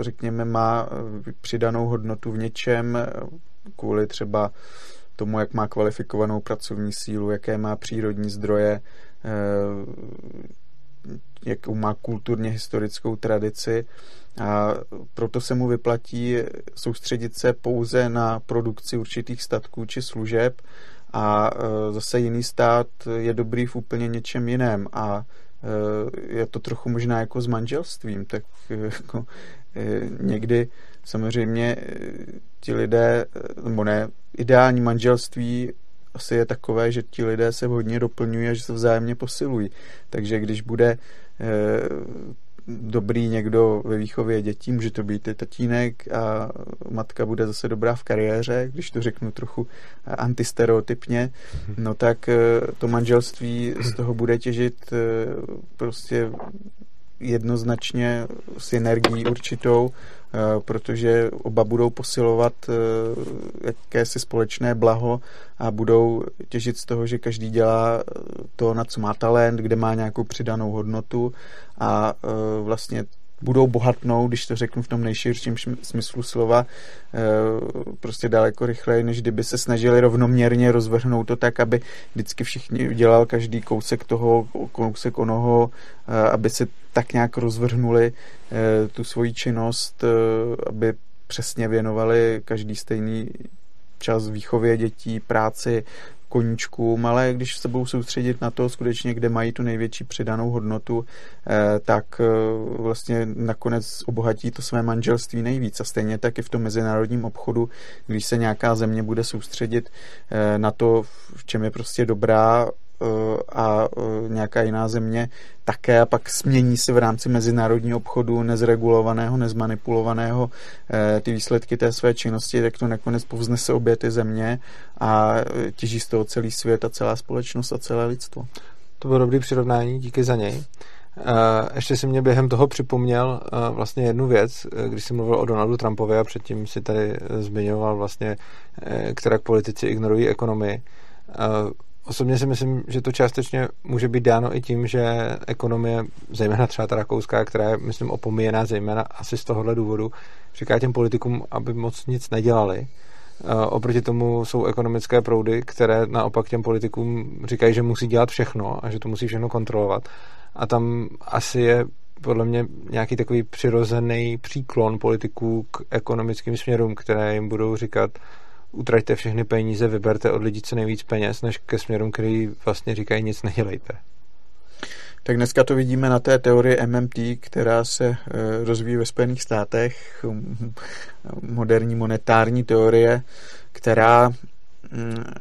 řekněme, má přidanou hodnotu v něčem kvůli třeba tomu, jak má kvalifikovanou pracovní sílu, jaké má přírodní zdroje, jakou má kulturně historickou tradici, a proto se mu vyplatí soustředit se pouze na produkci určitých statků či služeb, a zase jiný stát je dobrý v úplně něčem jiném, a je to trochu možná jako s manželstvím, tak jako někdy samozřejmě ti lidé, nebo ne, ideální manželství asi je takové, že ti lidé se hodně doplňují a že se vzájemně posilují. Takže když bude dobrý někdo ve výchově dětí, může to být i tatínek, a matka bude zase dobrá v kariéře, když to řeknu trochu antistereotypně, no tak to manželství z toho bude těžit prostě jednoznačně synergii určitou, protože oba budou posilovat jakési společné blaho a budou těžit z toho, že každý dělá to, na co má talent, kde má nějakou přidanou hodnotu, a vlastně budou bohatnout, když to řeknu v tom nejširším smyslu slova, prostě daleko rychleji, než kdyby se snažili rovnoměrně rozvrhnout to tak, aby vždycky všichni dělal každý kousek toho, kousek onoho, aby se tak nějak rozvrhnuli tu svoji činnost, aby přesně věnovali každý stejný čas výchově dětí, práci, koníčkům, ale když se budou soustředit na to skutečně, kde mají tu největší přidanou hodnotu, tak vlastně nakonec obohatí to své manželství nejvíc. A stejně tak i v tom mezinárodním obchodu, když se nějaká země bude soustředit na to, v čem je prostě dobrá, a nějaká jiná země také, a pak smění se v rámci mezinárodního obchodu nezregulovaného, nezmanipulovaného ty výsledky té své činnosti, tak to nakonec povznese obě ty země a těží z toho celý svět a celá společnost a celé lidstvo. To bylo dobrý přirovnání, díky za něj. Ještě si mě během toho připomněl vlastně jednu věc, když jsi mluvil o Donaldu Trumpovi a předtím si tady zmiňoval vlastně, která politici ignorují ekonomii. Osobně si myslím, že to částečně může být dáno i tím, že ekonomie, zejména třeba ta rakouská, která je, myslím, opomíjená zejména asi z tohohle důvodu, říká těm politikům, aby moc nic nedělali. Oproti tomu jsou ekonomické proudy, které naopak těm politikům říkají, že musí dělat všechno a že to musí všechno kontrolovat. A tam asi je podle mě nějaký takový přirozený příklon politiků k ekonomickým směrům, které jim budou říkat: utraťte všechny peníze, vyberte od lidí co nejvíc peněz, než ke směrům, který vlastně říkají, nic nedělejte. Tak dneska to vidíme na té teorii MMT, která se rozvíjí ve Spojených státech, moderní monetární teorie, která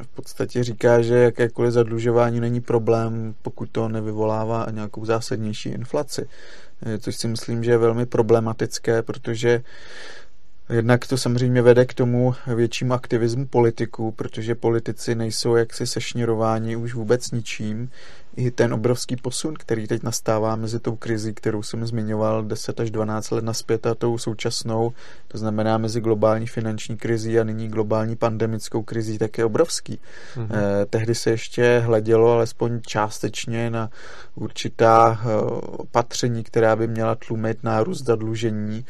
v podstatě říká, že jakékoliv zadlužování není problém, pokud to nevyvolává nějakou zásadnější inflaci. Což si myslím, že je velmi problematické, protože jednak to samozřejmě vede k tomu většímu aktivismu politiků, protože politici nejsou jaksi sešněrováni už vůbec ničím. I ten obrovský posun, který teď nastává mezi tou krizí, kterou jsem zmiňoval 10 až 12 let nazpět, a tou současnou, to znamená mezi globální finanční krizí a nyní globální pandemickou krizí, tak je obrovský. Mm-hmm. Tehdy se ještě hledělo alespoň částečně na určitá opatření, která by měla tlumit nárůst zadlužení,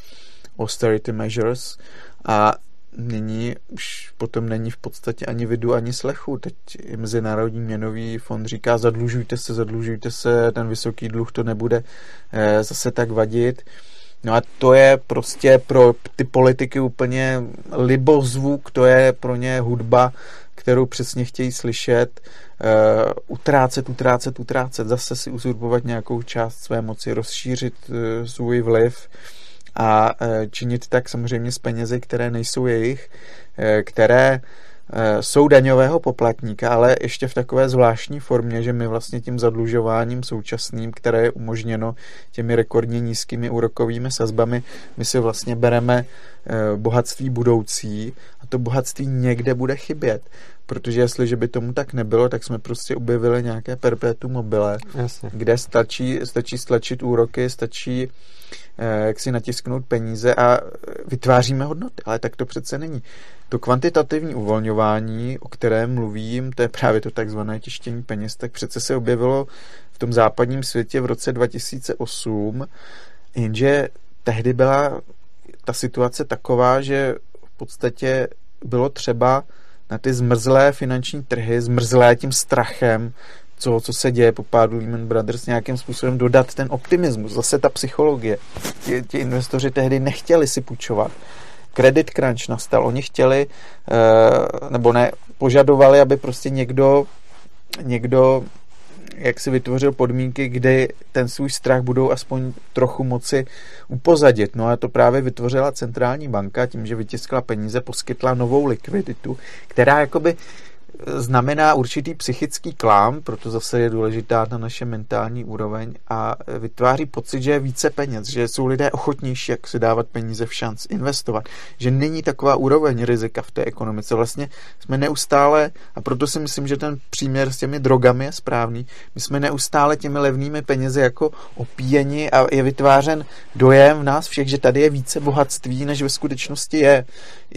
austerity measures, a nyní už potom není v podstatě ani vidu, ani slechu. Teď Mezinárodní měnový fond říká: zadlužujte se, ten vysoký dluh to nebude zase tak vadit. No a to je prostě pro ty politiky úplně libozvuk, to je pro ně hudba, kterou přesně chtějí slyšet, utrácet, zase si uzurpovat nějakou část své moci, rozšířit svůj vliv, a činit tak samozřejmě s penězi, které nejsou jejich, které jsou daňového poplatníka, ale ještě v takové zvláštní formě, že my vlastně tím zadlužováním současným, které je umožněno těmi rekordně nízkými úrokovými sazbami, my si vlastně bereme bohatství budoucí, a to bohatství někde bude chybět, protože jestliže by tomu tak nebylo, tak jsme prostě objevili nějaké perpetuum mobile, jasně, kde stačí stlačit úroky, stačí jak si natisknout peníze a vytváříme hodnoty, ale tak to přece není. To kvantitativní uvolňování, o kterém mluvím, to je právě to takzvané tištění peněz, tak přece se objevilo v tom západním světě v roce 2008, jenže tehdy byla ta situace taková, že v podstatě bylo třeba na ty zmrzlé finanční trhy, zmrzlé tím strachem, co se děje po pádu Lehman Brothers, nějakým způsobem dodat ten optimismus. Zase ta psychologie. Ti investoři tehdy nechtěli si půjčovat. Credit crunch nastal. Oni chtěli, nebo ne, požadovali, aby prostě někdo jak si vytvořil podmínky, kde ten svůj strach budou aspoň trochu moci upozadit. No a to právě vytvořila centrální banka, tím, že vytiskla peníze, poskytla novou likviditu, která jakoby znamená určitý psychický klám, proto zase je důležitá ta naše mentální úroveň a vytváří pocit, že je více peněz, že jsou lidé ochotnější, jak si dávat peníze v šanc investovat, že není taková úroveň rizika v té ekonomice. Vlastně jsme neustále, a proto si myslím, že ten příměr s těmi drogami je správný, my jsme neustále těmi levnými penězi jako opíjeni a je vytvářen dojem v nás všech, že tady je více bohatství, než ve skutečnosti je.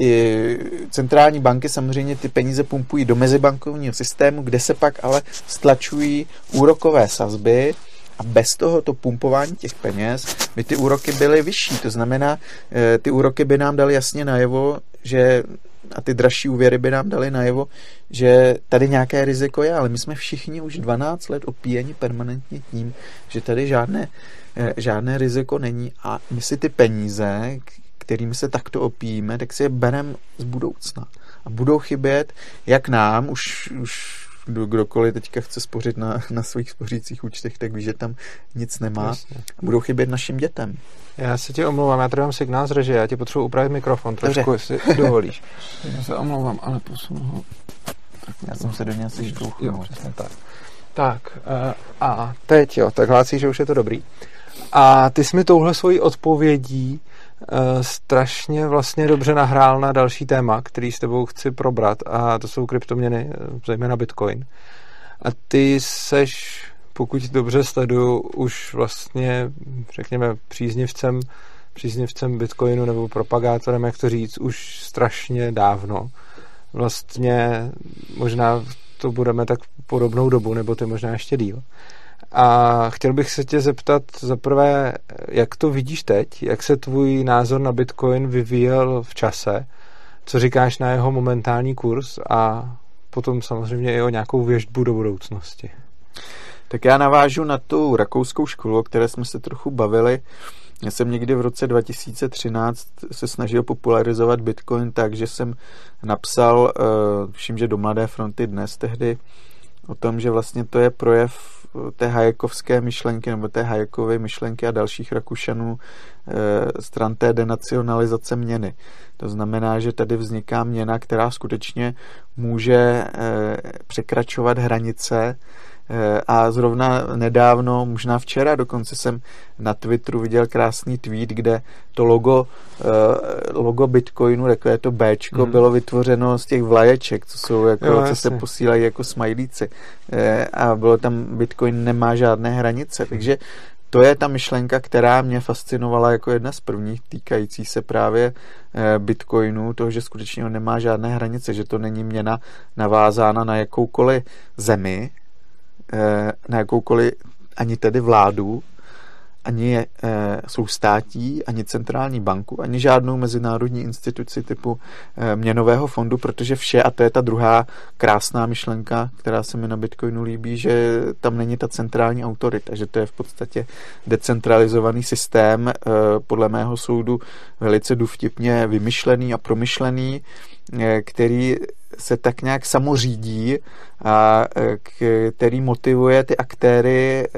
I centrální banky samozřejmě ty peníze pumpují do mezibankovního systému, kde se pak ale stlačují úrokové sazby a bez tohoto pumpování těch peněz by ty úroky byly vyšší. To znamená, ty úroky by nám daly jasně najevo, že a ty dražší úvěry by nám daly najevo, že tady nějaké riziko je, ale my jsme všichni už 12 let opíjeni permanentně tím, že tady žádné riziko není a my si ty peníze, kterými se takto opíjíme, tak si je bereme z budoucna. A budou chybět, jak nám, už kdokoliv teďka chce spořit na svých spořících účtech, tak ví, že tam nic nemá. Jasně. A budou chybět našim dětem. Já se ti omlouvám, já tady mám signál z režie, já ti potřebuji upravit mikrofon trošku, jestli dovolíš. Já se omlouvám, ale posunu ho. Já jsem se do něj asi škouchnul. Tak, a teď jo, tak hlásí, že už je to dobrý. A ty jsi mi touhle svojí odpovědí strašně vlastně dobře nahrál na další téma, který s tebou chci probrat, a to jsou kryptoměny, zejména Bitcoin. A ty seš, pokud dobře sleduju, už vlastně, řekněme, příznivcem Bitcoinu nebo propagátorem, jak to říct, už strašně dávno. Vlastně možná to budeme tak podobnou dobu, nebo ty možná ještě díl. A chtěl bych se tě zeptat zaprvé, jak to vidíš teď? Jak se tvůj názor na Bitcoin vyvíjel v čase? Co říkáš na jeho momentální kurz? A potom samozřejmě i o nějakou věštbu do budoucnosti. Tak já navážu na tu rakouskou školu, o které jsme se trochu bavili. Já jsem někdy v roce 2013 se snažil popularizovat Bitcoin tak, že jsem napsal, všim, že do Mladé fronty dnes tehdy, o tom, že vlastně to je projev té hajekovské myšlenky nebo té hajekovy myšlenky a dalších Rakušanů stran té denacionalizace měny. To znamená, že tady vzniká měna, která skutečně může překračovat hranice a zrovna nedávno, možná včera dokonce jsem na Twitteru viděl krásný tweet, kde to logo Bitcoinu, takové to Bčko, bylo vytvořeno z těch vlaječek, co jsou jako, jo, co se posílají jako smajlíci. A bylo tam, Bitcoin nemá žádné hranice, takže to je ta myšlenka, která mě fascinovala jako jedna z prvních, týkající se právě Bitcoinu, toho, že skutečně on nemá žádné hranice, že to není měna navázána na jakoukoliv zemi, na jakoukoliv ani tedy vládu, ani soustátí, ani centrální banku, ani žádnou mezinárodní instituci typu měnového fondu, protože vše, a to je ta druhá krásná myšlenka, která se mi na Bitcoinu líbí, že tam není ta centrální autorita, že to je v podstatě decentralizovaný systém, podle mého soudu velice důvtipně vymyšlený a promyšlený, který se tak nějak samořídí a který motivuje ty aktéry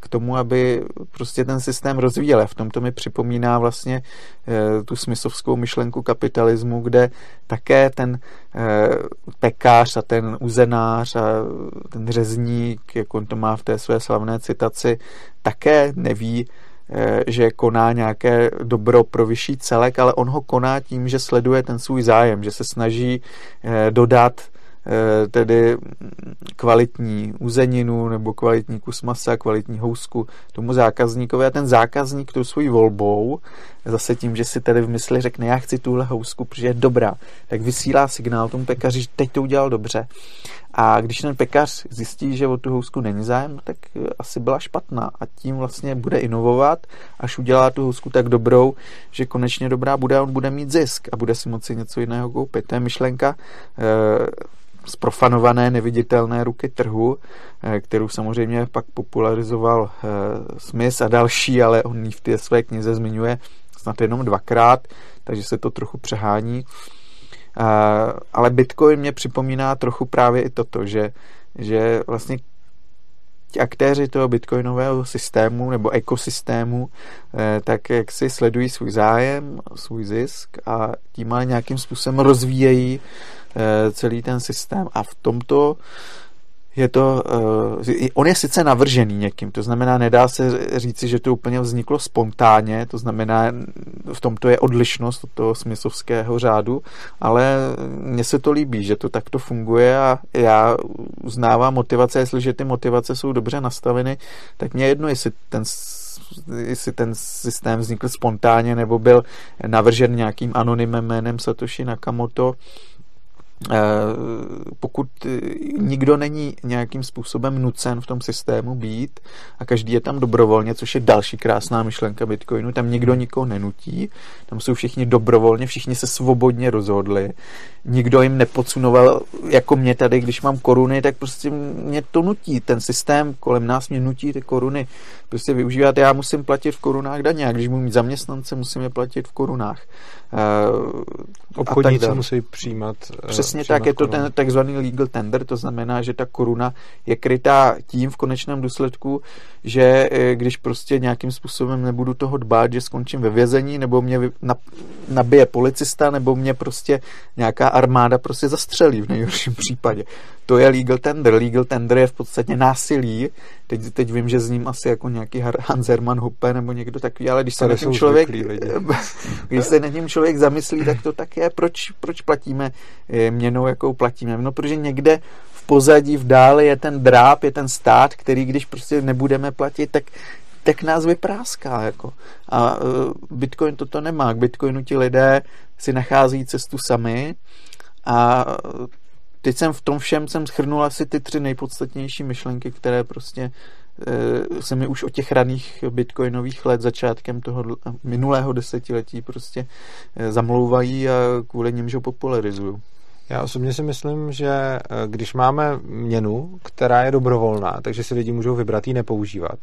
k tomu, aby prostě ten systém rozvíjel. A v tomto mi připomíná vlastně tu smyslovskou myšlenku kapitalismu, kde také ten pekář a ten uzenář a ten řezník, jak on to má v té své slavné citaci, také neví, že koná nějaké dobro pro vyšší celek, ale on ho koná tím, že sleduje ten svůj zájem, že se snaží dodat tedy kvalitní uzeninu nebo kvalitní kus masa, kvalitní housku tomu zákazníkovi a ten zákazník tu svojí volbou, zase tím, že si tedy v mysli řekne, já chci tuhle housku, protože je dobrá, tak vysílá signál tomu pekaři, že teď to udělal dobře. A když ten pekař zjistí, že o tu housku není zájem, tak asi byla špatná a tím vlastně bude inovovat, až udělá tu housku tak dobrou, že konečně dobrá bude a on bude mít zisk a bude si moci něco jiného koupit. To je myšlenka z profanované, neviditelné ruky trhu, kterou samozřejmě pak popularizoval Smith a další, ale on ji v té své knize zmiňuje snad jenom dvakrát, takže se to trochu přehání. Ale Bitcoin mě připomíná trochu právě i toto, že vlastně ti aktéři toho bitcoinového systému nebo ekosystému tak jak si sledují svůj zájem, svůj zisk a tím ale nějakým způsobem rozvíjejí celý ten systém a v tomto je to, on je sice navržený někým, to znamená, nedá se říci, že to úplně vzniklo spontánně, to znamená, v tomto je odlišnost od toho smyslovského řádu, ale mně se to líbí, že to takto funguje a já uznávám motivace, jestliže ty motivace jsou dobře nastaveny, tak mě jedno, jestli ten systém vznikl spontánně nebo byl navržen nějakým anonymem jménem Satoshi Nakamoto, pokud nikdo není nějakým způsobem nucen v tom systému být a každý je tam dobrovolně, což je další krásná myšlenka Bitcoinu, tam nikdo nikoho nenutí, tam jsou všichni dobrovolně, všichni se svobodně rozhodli, nikdo jim nepodsunoval, jako mě tady, když mám koruny, tak prostě mě to nutí, ten systém kolem nás mě nutí ty koruny prostě využívat, já musím platit v korunách daně a když budu mít zaměstnance, musím je platit v korunách. Obchodníci musí přijímat. Přesně tak, je to ten takzvaný legal tender, to znamená, že ta koruna je krytá tím v konečném důsledku, že když prostě nějakým způsobem nebudu toho dbát, že skončím ve vězení, nebo mě nabije policista, nebo mě prostě nějaká armáda prostě zastřelí v nejhorším případě. To je legal tender. Legal tender je v podstatě násilí. Teď vím, že s ním asi jako nějaký Hans Hermann Hoppe nebo někdo takový, ale když se nad tím člověk zamyslí, tak to tak je. Proč platíme měnou, jakou platíme? No, protože někde v pozadí, v dále je ten dráp, je ten stát, který když prostě nebudeme platit, tak nás vypráská. Jako. A Bitcoin toto nemá. K Bitcoinu ti lidé si nachází cestu sami a teď jsem v tom všem shrnul asi ty 3 nejpodstatnější myšlenky, které prostě se mi už od těch raných bitcoinových let začátkem toho minulého desetiletí prostě zamlouvají a kvůli němž ho popularizuju. Já osobně si myslím, že když máme měnu, která je dobrovolná, takže si lidi můžou vybrat ji nepoužívat,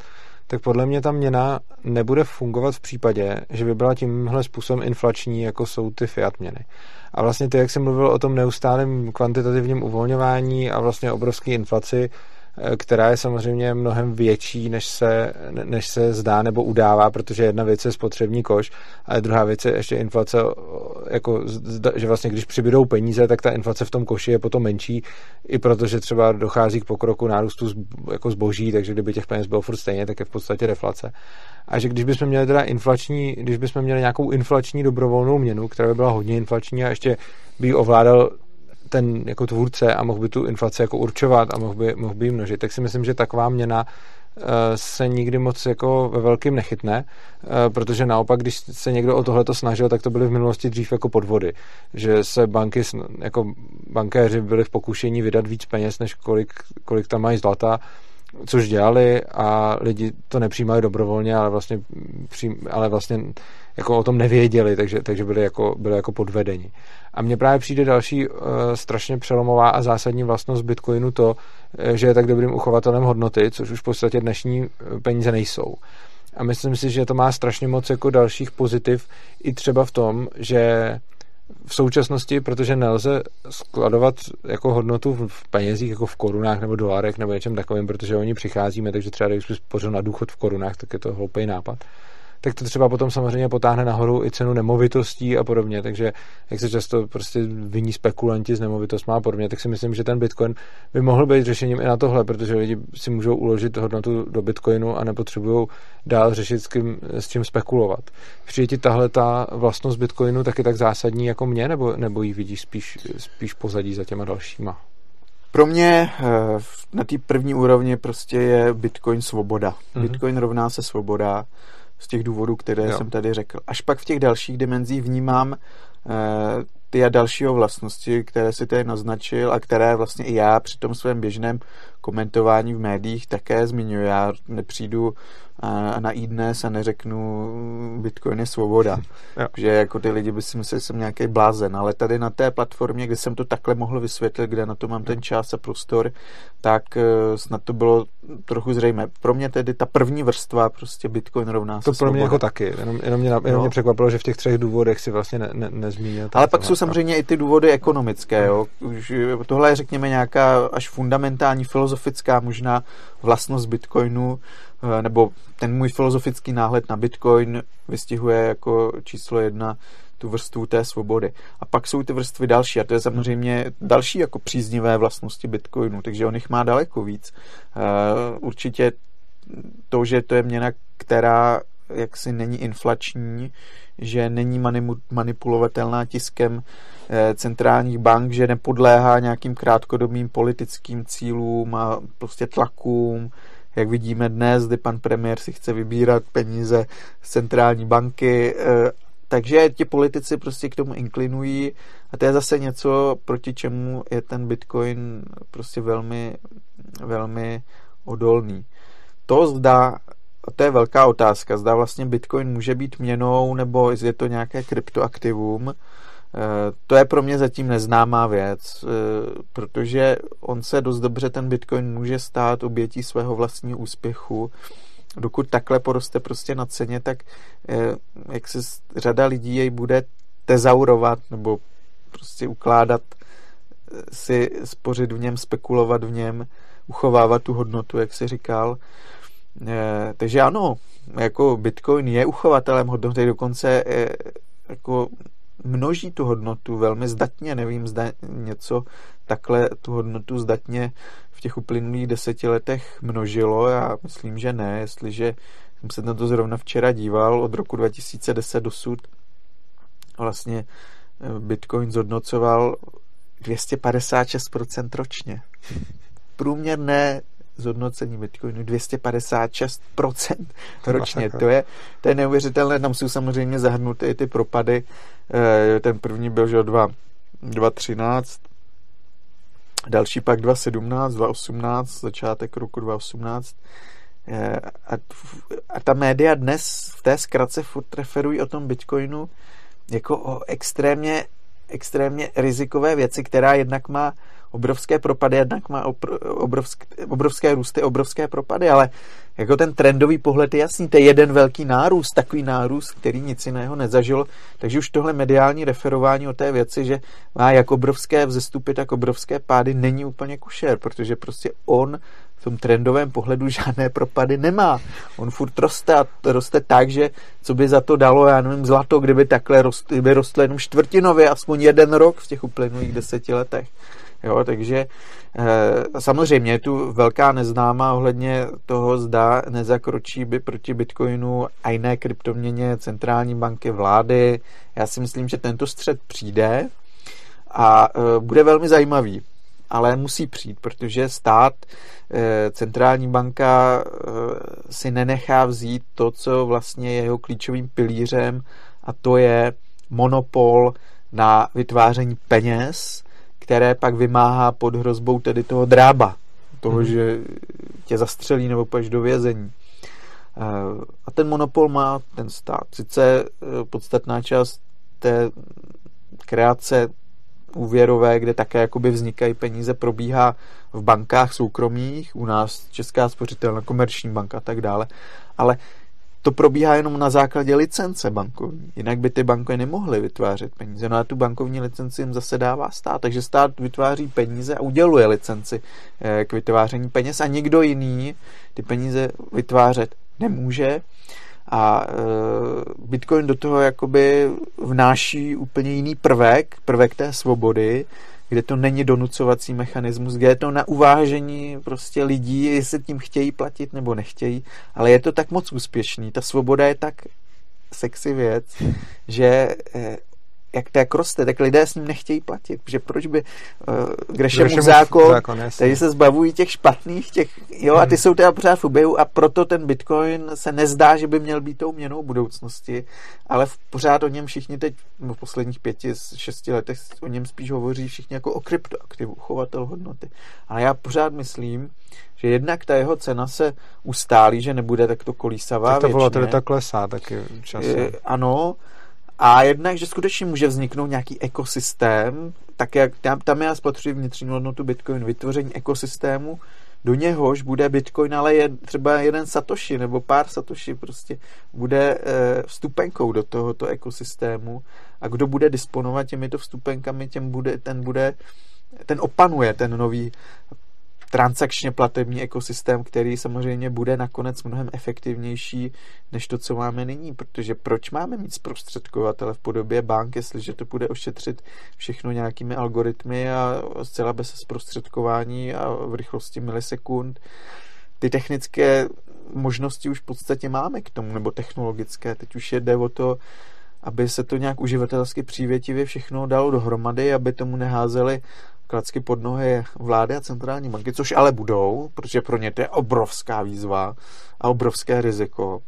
tak podle mě ta měna nebude fungovat v případě, že by byla tímhle způsobem inflační, jako jsou ty fiat měny. A vlastně ty, jak jsem mluvil o tom neustálém kvantitativním uvolňování a vlastně obrovské inflaci, která je samozřejmě mnohem větší, než se zdá nebo udává, protože jedna věc je spotřební koš, ale druhá věc je ještě inflace, jako, že vlastně když přibydou peníze, tak ta inflace v tom koši je potom menší, i protože třeba dochází k pokroku nárůstu jako zboží, takže kdyby těch peněz bylo furt stejně, tak je v podstatě deflace. A že když bychom měli nějakou inflační dobrovolnou měnu, která by byla hodně inflační a ještě by ji ovládal ten jako tvůrce a mohl by tu inflaci jako určovat a mohl by ji množit, tak si myslím, že taková měna se nikdy moc jako ve velkým nechytne, protože naopak, když se někdo o tohleto snažil, tak to byly v minulosti dřív jako podvody, že se banky, jako bankéři byli v pokušení vydat víc peněz, než kolik tam mají zlata, což dělali a lidi to nepřijímali dobrovolně, ale vlastně jako o tom nevěděli, takže byli jako podvedeni. A mně právě přijde další strašně přelomová a zásadní vlastnost Bitcoinu to, že je tak dobrým uchovatelem hodnoty, což už v podstatě dnešní peníze nejsou. A myslím si, že to má strašně moc jako dalších pozitiv i třeba v tom, že v současnosti, protože nelze skladovat jako hodnotu v penězích, jako v korunách nebo dolarech nebo něčem takovým, protože oni přicházíme, takže třeba když jsme spořili na důchod v korunách, tak je to hloupý nápad. Tak to třeba potom samozřejmě potáhne nahoru i cenu nemovitostí a podobně, takže jak se často prostě viní spekulanti s nemovitostmi a podobně, tak si myslím, že ten Bitcoin by mohl být řešením i na tohle, protože lidi si můžou uložit hodnotu do Bitcoinu a nepotřebují dál řešit s čím spekulovat. Přijde ti tahle ta vlastnost Bitcoinu taky tak zásadní jako mě, nebo ji vidíš spíš pozadí za těma dalšíma? Pro mě na té první úrovni prostě je Bitcoin svoboda. Mm-hmm. Bitcoin rovná se svoboda z těch důvodů, které jsem tady řekl. Až pak v těch dalších dimenzích vnímám ty a dalšího vlastnosti, které si tady naznačil a které vlastně i já při tom svém běžném komentování v médiích také zmiňuji. Já nepřijdu na iDnes a neřeknu Bitcoin je svoboda. Že jako ty lidi by si mysleli, že jsem nějaký blázen, ale tady na té platformě, kde jsem to takhle mohl vysvětlit, kde na to mám ten čas a prostor, tak snad to bylo trochu zřejmé. Pro mě tedy ta první vrstva prostě Bitcoin rovná se svoboda. To pro svoboda. Mě jako taky. Jenom mě překvapilo, že v těch třech důvodech si vlastně nezmínil. Ale pak jsou samozřejmě i ty důvody ekonomické. Jo. Už tohle je řekněme nějaká až fundamentální, filozofická možná vlastnost Bitcoinu, nebo ten můj filozofický náhled na Bitcoin vystihuje jako číslo 1 tu vrstvu té svobody. A pak jsou ty vrstvy další a to je samozřejmě další jako příznivé vlastnosti Bitcoinu, takže on jich má daleko víc. Určitě to, že to je měna, která jaksi není inflační, že není manipulovatelná tiskem centrálních bank, že nepodléhá nějakým krátkodobým politickým cílům a prostě tlakům, jak vidíme dnes, kdy pan premiér si chce vybírat peníze z centrální banky. Takže ti politici prostě k tomu inklinují a to je zase něco, proti čemu je ten Bitcoin prostě velmi, velmi odolný. To je velká otázka. Zda vlastně Bitcoin může být měnou, nebo je to nějaké kryptoaktivum. To je pro mě zatím neznámá věc, protože on se dost dobře, ten Bitcoin může stát obětí svého vlastního úspěchu. Dokud takhle poroste prostě na ceně, tak jak se řada lidí jej bude tezaurovat nebo prostě ukládat si, spořit v něm, spekulovat v něm, uchovávat tu hodnotu, jak jsi říkal. Takže ano, jako Bitcoin je uchovatelem hodnoty, dokonce jako množí tu hodnotu velmi zdatně, nevím, zda něco takhle tu hodnotu zdatně v těch uplynulých 10 letech množilo, já myslím, že ne, jestliže jsem se na to zrovna včera díval, od roku 2010 dosud vlastně Bitcoin zhodnocoval 256% ročně. Průměrné zhodnocení Bitcoinu 256% ročně. To je neuvěřitelné. Tam jsou samozřejmě zahrnuty i ty propady. Ten první byl, že 2013, další pak 2017, 2018, začátek roku 2018. A ta média dnes v té zkratce furt referují o tom Bitcoinu jako o extrémně rizikové věci, která jednak má obrovské propady, jednak má obrovské růsty, obrovské propady, ale jako ten trendový pohled je jasný, to je jeden velký nárůst, takový nárůst, který nic jiného nezažil, takže už tohle mediální referování o té věci, že má jak obrovské vzestupy, tak obrovské pády, není úplně košer, protože prostě on v tom trendovém pohledu žádné propady nemá. On furt roste a roste tak, že co by za to dalo, já nevím, zlato, kdyby takhle rostlo jenom čtvrtinově, aspoň jeden rok v těch uplynulých 10 letech. Jo, takže samozřejmě je tu velká neznámá ohledně toho, zda nezakročí by proti Bitcoinu a jiné kryptoměně centrální banky, vlády. Já si myslím, že tento střet přijde a bude velmi zajímavý, ale musí přijít, protože stát, centrální banka si nenechá vzít to, co vlastně je jeho klíčovým pilířem, a to je monopol na vytváření peněz, které pak vymáhá pod hrozbou tedy toho drába, toho, že tě zastřelí nebo půjdeš do vězení. A ten monopol má ten stát. Sice podstatná část té kreace úvěrové, kde také jakoby vznikají peníze, probíhá v bankách soukromých, u nás Česká spořitelna, Komerční banka a tak dále, ale to probíhá jenom na základě licence bankovní. Jinak by ty banky nemohly vytvářet peníze. No a tu bankovní licenci jim zase dává stát. Takže stát vytváří peníze a uděluje licenci k vytváření peněz a nikdo jiný ty peníze vytvářet nemůže. A Bitcoin do toho jakoby vnáší úplně jiný prvek té svobody, kde to není donucovací mechanismus, kde je to na uvážení prostě lidí, jestli tím chtějí platit nebo nechtějí, ale je to tak moc úspěšný, ta svoboda je tak sexy věc, že jak roste, tak lidé s ním nechtějí platit, protože proč by Greshamův zákon, takže se zbavují těch špatných, a ty jsou teda pořád v oběhu a proto ten Bitcoin se nezdá, že by měl být tou měnou budoucnosti, ale pořád o něm všichni teď, v posledních 5-6 letech o něm spíš hovoří všichni jako o kryptoaktivu, chovatel hodnoty. Ale já pořád myslím, že jednak ta jeho cena se ustálí, že nebude takto kolísavá. Tak ta volatilita klesá taky časem. Ano, a jednak, že skutečně může vzniknout nějaký ekosystém, tak jak tam já spatřuji vnitřní hodnotu Bitcoin, vytvoření ekosystému, do něhož bude Bitcoin, ale je třeba jeden Satoshi nebo pár Satoshi prostě bude vstupenkou do tohoto ekosystému a kdo bude disponovat těmito vstupenkami, ten opanuje ten nový transakčně platební ekosystém, který samozřejmě bude nakonec mnohem efektivnější než to, co máme nyní, protože proč máme mít zprostředkovatele v podobě bank, jestliže to bude ošetřit všechno nějakými algoritmy a zcela bez zprostředkování a v rychlosti milisekund. Ty technické možnosti už v podstatě máme k tomu, nebo technologické, teď už jde o to, aby se to nějak uživatelsky přívětivě všechno dalo dohromady, aby tomu neházeli klacky pod nohy vlády a centrální banky, což ale budou, protože pro ně to je obrovská výzva a obrovské riziko.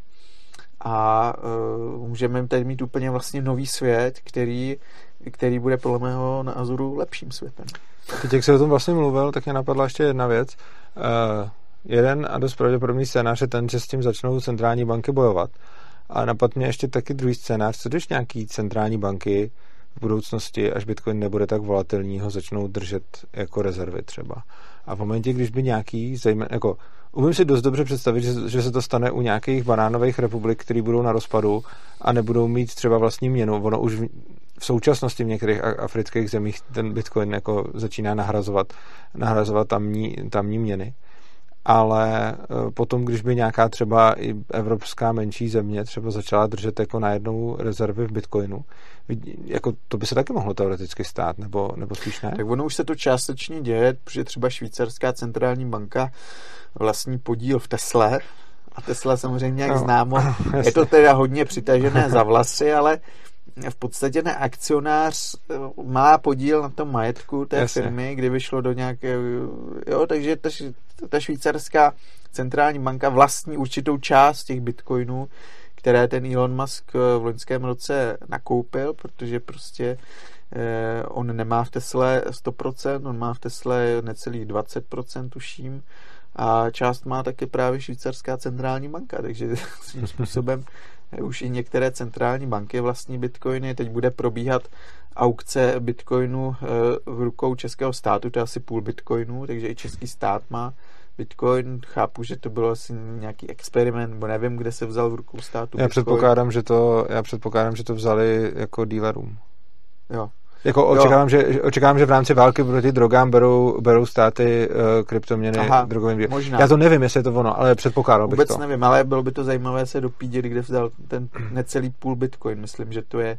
A můžeme tady mít úplně vlastně nový svět, který bude podle mého názoru lepším světem. Teď, jak se o tom vlastně mluvil, tak mě napadla ještě jedna věc. Jeden a dost pravděpodobný scénář je ten, že s tím začnou centrální banky bojovat. A napadl mě ještě taky druhý scénář, co když nějaký centrální banky v budoucnosti, až Bitcoin nebude tak volatilní, ho začnou držet jako rezervy třeba. A v momentě, když by nějaký, umím si dost dobře představit, že se to stane u nějakých banánových republik, které budou na rozpadu a nebudou mít třeba vlastní měnu. Ono už v současnosti v některých afrických zemích ten Bitcoin jako začíná nahrazovat tamní měny. Ale potom, když by nějaká třeba i evropská menší země třeba začala držet jako najednou rezervy v Bitcoinu, jako to by se taky mohlo teoreticky stát, nebo spíš ne? Tak ono už se to částečně děje, protože třeba Švýcarská centrální banka vlastní podíl v Tesle a Tesla samozřejmě, jak známo, je to teda hodně přitažené za vlasy, ale v podstatě ten akcionář má podíl na tom majetku té firmy, kdyby šlo do nějaké... takže ta švýcarská centrální banka vlastní určitou část těch bitcoinů, které ten Elon Musk v loňském roce nakoupil, protože prostě on nemá v Tesle 100%, on má v Tesle necelých 20%, tuším, a část má také právě švýcarská centrální banka, takže svým způsobem už i některé centrální banky vlastní bitcoiny. Teď bude probíhat aukce bitcoinu v rukou českého státu, to je asi půl bitcoinu, takže i český stát má bitcoin. Chápu, že to bylo asi nějaký experiment, bo nevím, kde se vzal v rukou státu bitcoin. Já předpokládám, že to vzali jako dealerům. Jo. Očekávám, že v rámci války proti drogám berou státy kryptoměny drogovým. Možná. Já to nevím, jestli je to ono, ale předpokládal bych to. Vůbec nevím, ale bylo by to zajímavé se dopídit, kde vzal ten necelý půl bitcoin. Myslím, že to je,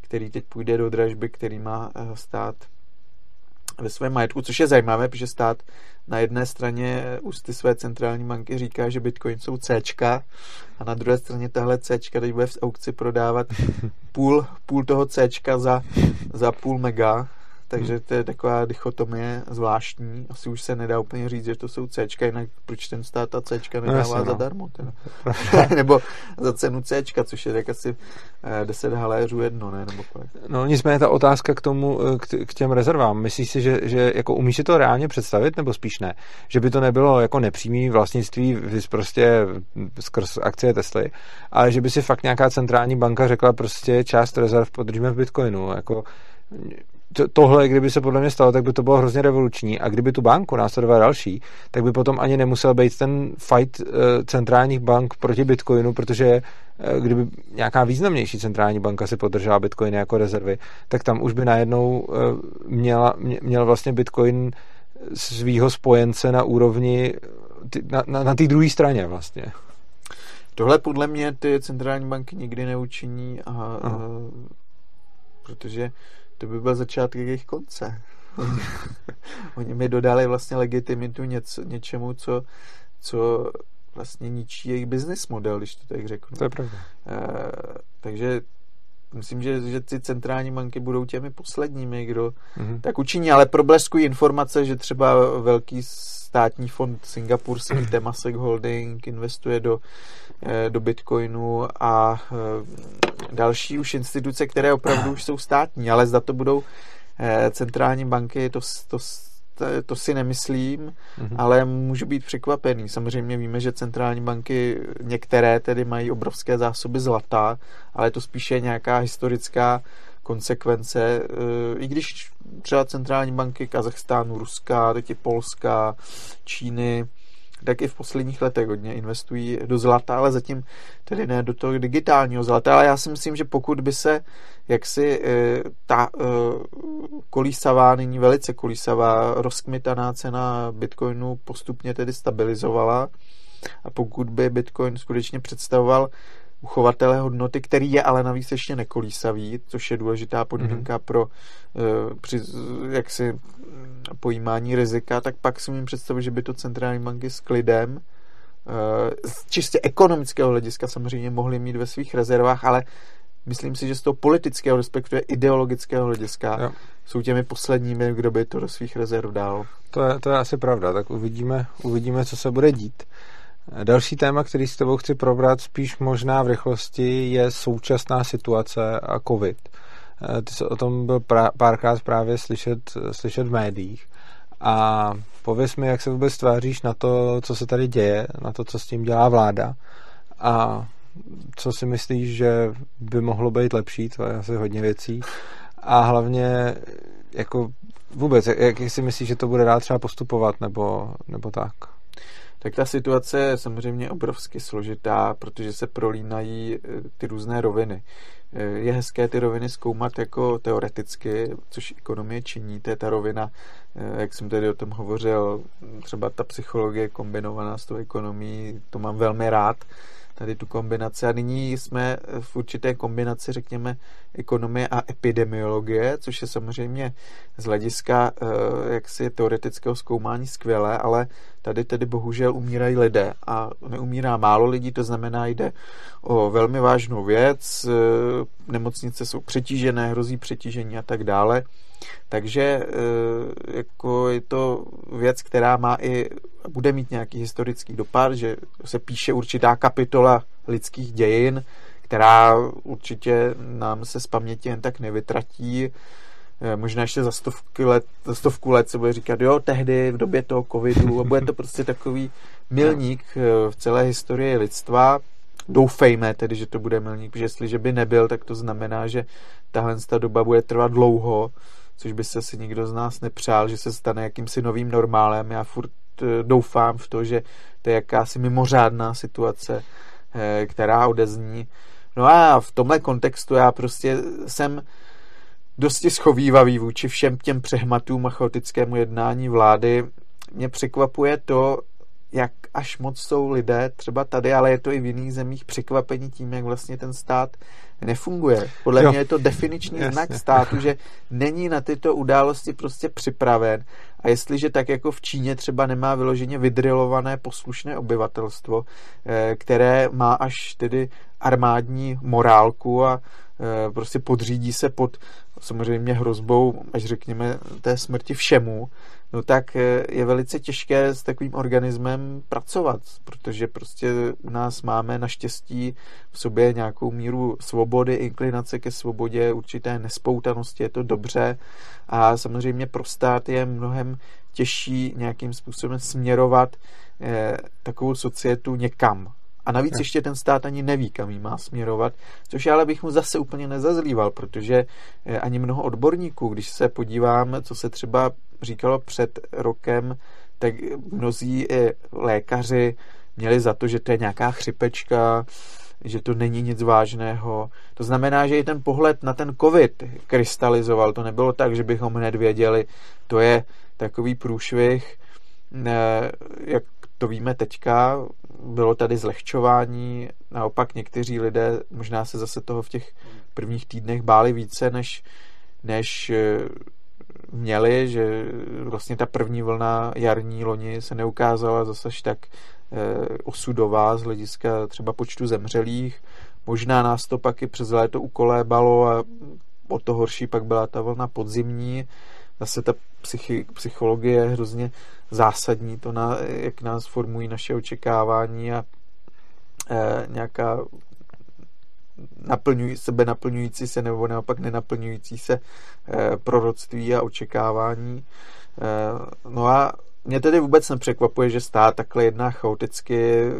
který teď půjde do dražby, který má stát ve svém majetku, což je zajímavé, protože stát na jedné straně ústy své centrální banky říká, že bitcoin jsou Cčka a na druhé straně tahle Cčka teď bude v aukci prodávat půl toho Cčka za půl mega, takže to je taková dichotomie zvláštní. Asi už se nedá úplně říct, že to jsou Cčka, jinak proč ten stát ta Cčka nedává zadarmo? Nebo za cenu Cčka, což je tak asi 10 haléřů jedno, ne? Nebo kolik. No nicméně ta otázka k těm rezervám. Myslíš si, že jako umíš si to reálně představit, nebo spíš ne? Že by to nebylo jako nepřímý vlastnictví prostě skrz akcie Tesly, ale že by si fakt nějaká centrální banka řekla prostě část rezerv podržíme v bitcoinu, jako tohle, kdyby se podle mě stalo, tak by to bylo hrozně revoluční a kdyby tu banku následovala další, tak by potom ani nemusel být ten fight centrálních bank proti Bitcoinu, protože kdyby nějaká významnější centrální banka si podržela Bitcoiny jako rezervy, tak tam už by najednou měl vlastně Bitcoin svýho spojence na úrovni na té druhé straně vlastně. Tohle podle mě ty centrální banky nikdy neučiní protože to by byl začátek jejich konce. Oni mi dodali vlastně legitimitu něčemu, co vlastně ničí jejich business model, když to tak řeknu. To je pravda. Takže myslím, že ty centrální banky budou těmi posledními, kdo tak učiní, ale probleskují informace, že třeba velký státní fond singapurský Temasek Holding investuje do Bitcoinu a další už instituce, které opravdu už jsou státní, ale zda to budou centrální banky, to si nemyslím, ale můžu být překvapený. Samozřejmě víme, že centrální banky některé tedy mají obrovské zásoby zlata, ale to spíše nějaká historická konsekvence, i když třeba centrální banky Kazachstánu, Ruska, teď i Polska, Číny, tak i v posledních letech hodně investují do zlata, ale zatím tedy ne do toho digitálního zlata, ale já si myslím, že pokud by se jaksi ta kolísavá, nyní velice kolísavá, rozkmitaná cena Bitcoinu postupně tedy stabilizovala a pokud by Bitcoin skutečně představoval uchovatele hodnoty, který je ale navíc ještě nekolísavý, což je důležitá podmínka pro jaksi pojímání rizika, tak pak si můžu představit, že by to centrální banky s klidem z čistě ekonomického hlediska samozřejmě mohly mít ve svých rezervách, ale myslím si, že z toho politického, respektive ideologického hlediska jsou těmi posledními, kdo by to do svých rezerv dal. To je asi pravda, tak uvidíme, co se bude dít. Další téma, který s tebou chci probrat spíš možná v rychlosti, je současná situace a COVID. Ty jsi o tom byl párkrát právě slyšet v médiích. A pověz mi, jak se vůbec tváříš na to, co se tady děje, na to, co s tím dělá vláda. A co si myslíš, že by mohlo být lepší, to je asi hodně věcí. A hlavně jako vůbec, jak si myslíš, že to bude dál třeba postupovat nebo tak? Tak ta situace je samozřejmě obrovsky složitá, protože se prolínají ty různé roviny. Je hezké ty roviny zkoumat jako teoreticky, což ekonomie činí, to je ta rovina, jak jsem tedy o tom hovořil, třeba ta psychologie kombinovaná s tou ekonomií, to mám velmi rád, tady tu kombinaci. A nyní jsme v určité kombinaci, řekněme, ekonomie a epidemiologie, což je samozřejmě z hlediska jaksi teoretického zkoumání skvělé, ale tady tedy bohužel umírají lidé a neumírá málo lidí, to znamená, jde o velmi vážnou věc, nemocnice jsou přetížené, hrozí přetížení a tak dále. Takže jako je to věc, která má i bude mít nějaký historický dopad, že se píše určitá kapitola lidských dějin, která určitě nám se z paměti jen tak nevytratí. Možná ještě za stovku let se bude říkat, jo, tehdy v době toho covidu, a bude to prostě takový milník v celé historii lidstva. Doufejme tedy, že to bude milník, protože jestliže by nebyl, tak to znamená, že tahle doba bude trvat dlouho, což by se si nikdo z nás nepřál, že se stane jakýmsi novým normálem. Já furt doufám v to, že to je jakási mimořádná situace, která odezní. No a v tomhle kontextu já prostě jsem dosti schovívavý vůči všem těm přehmatům a chaotickému jednání vlády. Mě překvapuje to, jak až moc jsou lidé, třeba tady, ale je to i v jiných zemích, překvapení tím, jak vlastně ten stát nefunguje. Podle mě je to definiční znak státu, že není na tyto události prostě připraven. A jestliže tak jako v Číně třeba nemá vyloženě vydrilované poslušné obyvatelstvo, které má až tedy armádní morálku a prostě podřídí se pod samozřejmě hrozbou, až řekněme, té smrti všemu, no tak je velice těžké s takovým organismem pracovat, protože prostě u nás máme naštěstí v sobě nějakou míru svobody, inklinace ke svobodě, určité nespoutanosti, je to dobře a samozřejmě pro stát je mnohem těžší nějakým způsobem směrovat takovou societu někam. A navíc ještě ten stát ani neví, kam jí má směrovat, což ale bych mu zase úplně nezazlíval, protože ani mnoho odborníků, když se podívám, co se třeba říkalo před rokem, tak mnozí lékaři měli za to, že to je nějaká chřipečka, že to není nic vážného. To znamená, že i ten pohled na ten covid krystalizoval. To nebylo tak, že bychom hned věděli. To je takový průšvih, jak to víme teďka, bylo tady zlehčování, naopak někteří lidé možná se zase toho v těch prvních týdnech báli více, než měli, že vlastně ta první vlna jarní loni se neukázala zase tak osudová z hlediska třeba počtu zemřelých, Možná nás to pak i přes léto ukolébalo a o to horší pak byla ta vlna podzimní. Zase ta psychologie je hrozně zásadní, to, jak nás formují naše očekávání a nějaká sebenaplňující se nebo naopak nenaplňující se proroctví a očekávání. No a mě tedy vůbec nepřekvapuje, že stát takhle jedná chaoticky,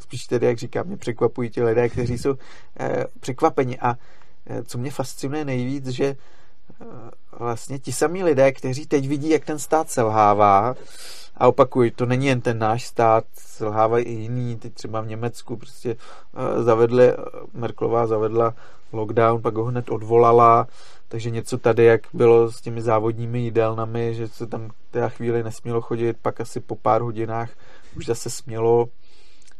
spíš tedy, jak říkám, mě překvapují ti lidé, kteří jsou překvapeni. A co mě fascinuje nejvíc, že vlastně ti samí lidé, kteří teď vidí, jak ten stát selhává, a opakuju, to není jen ten náš stát, selhávají i jiný, teď třeba v Německu prostě Merkelová zavedla lockdown, pak ho hned odvolala, takže něco tady, jak bylo s těmi závodními jídelnami, že se tam teda chvíli nesmělo chodit, pak asi po pár hodinách už zase smělo.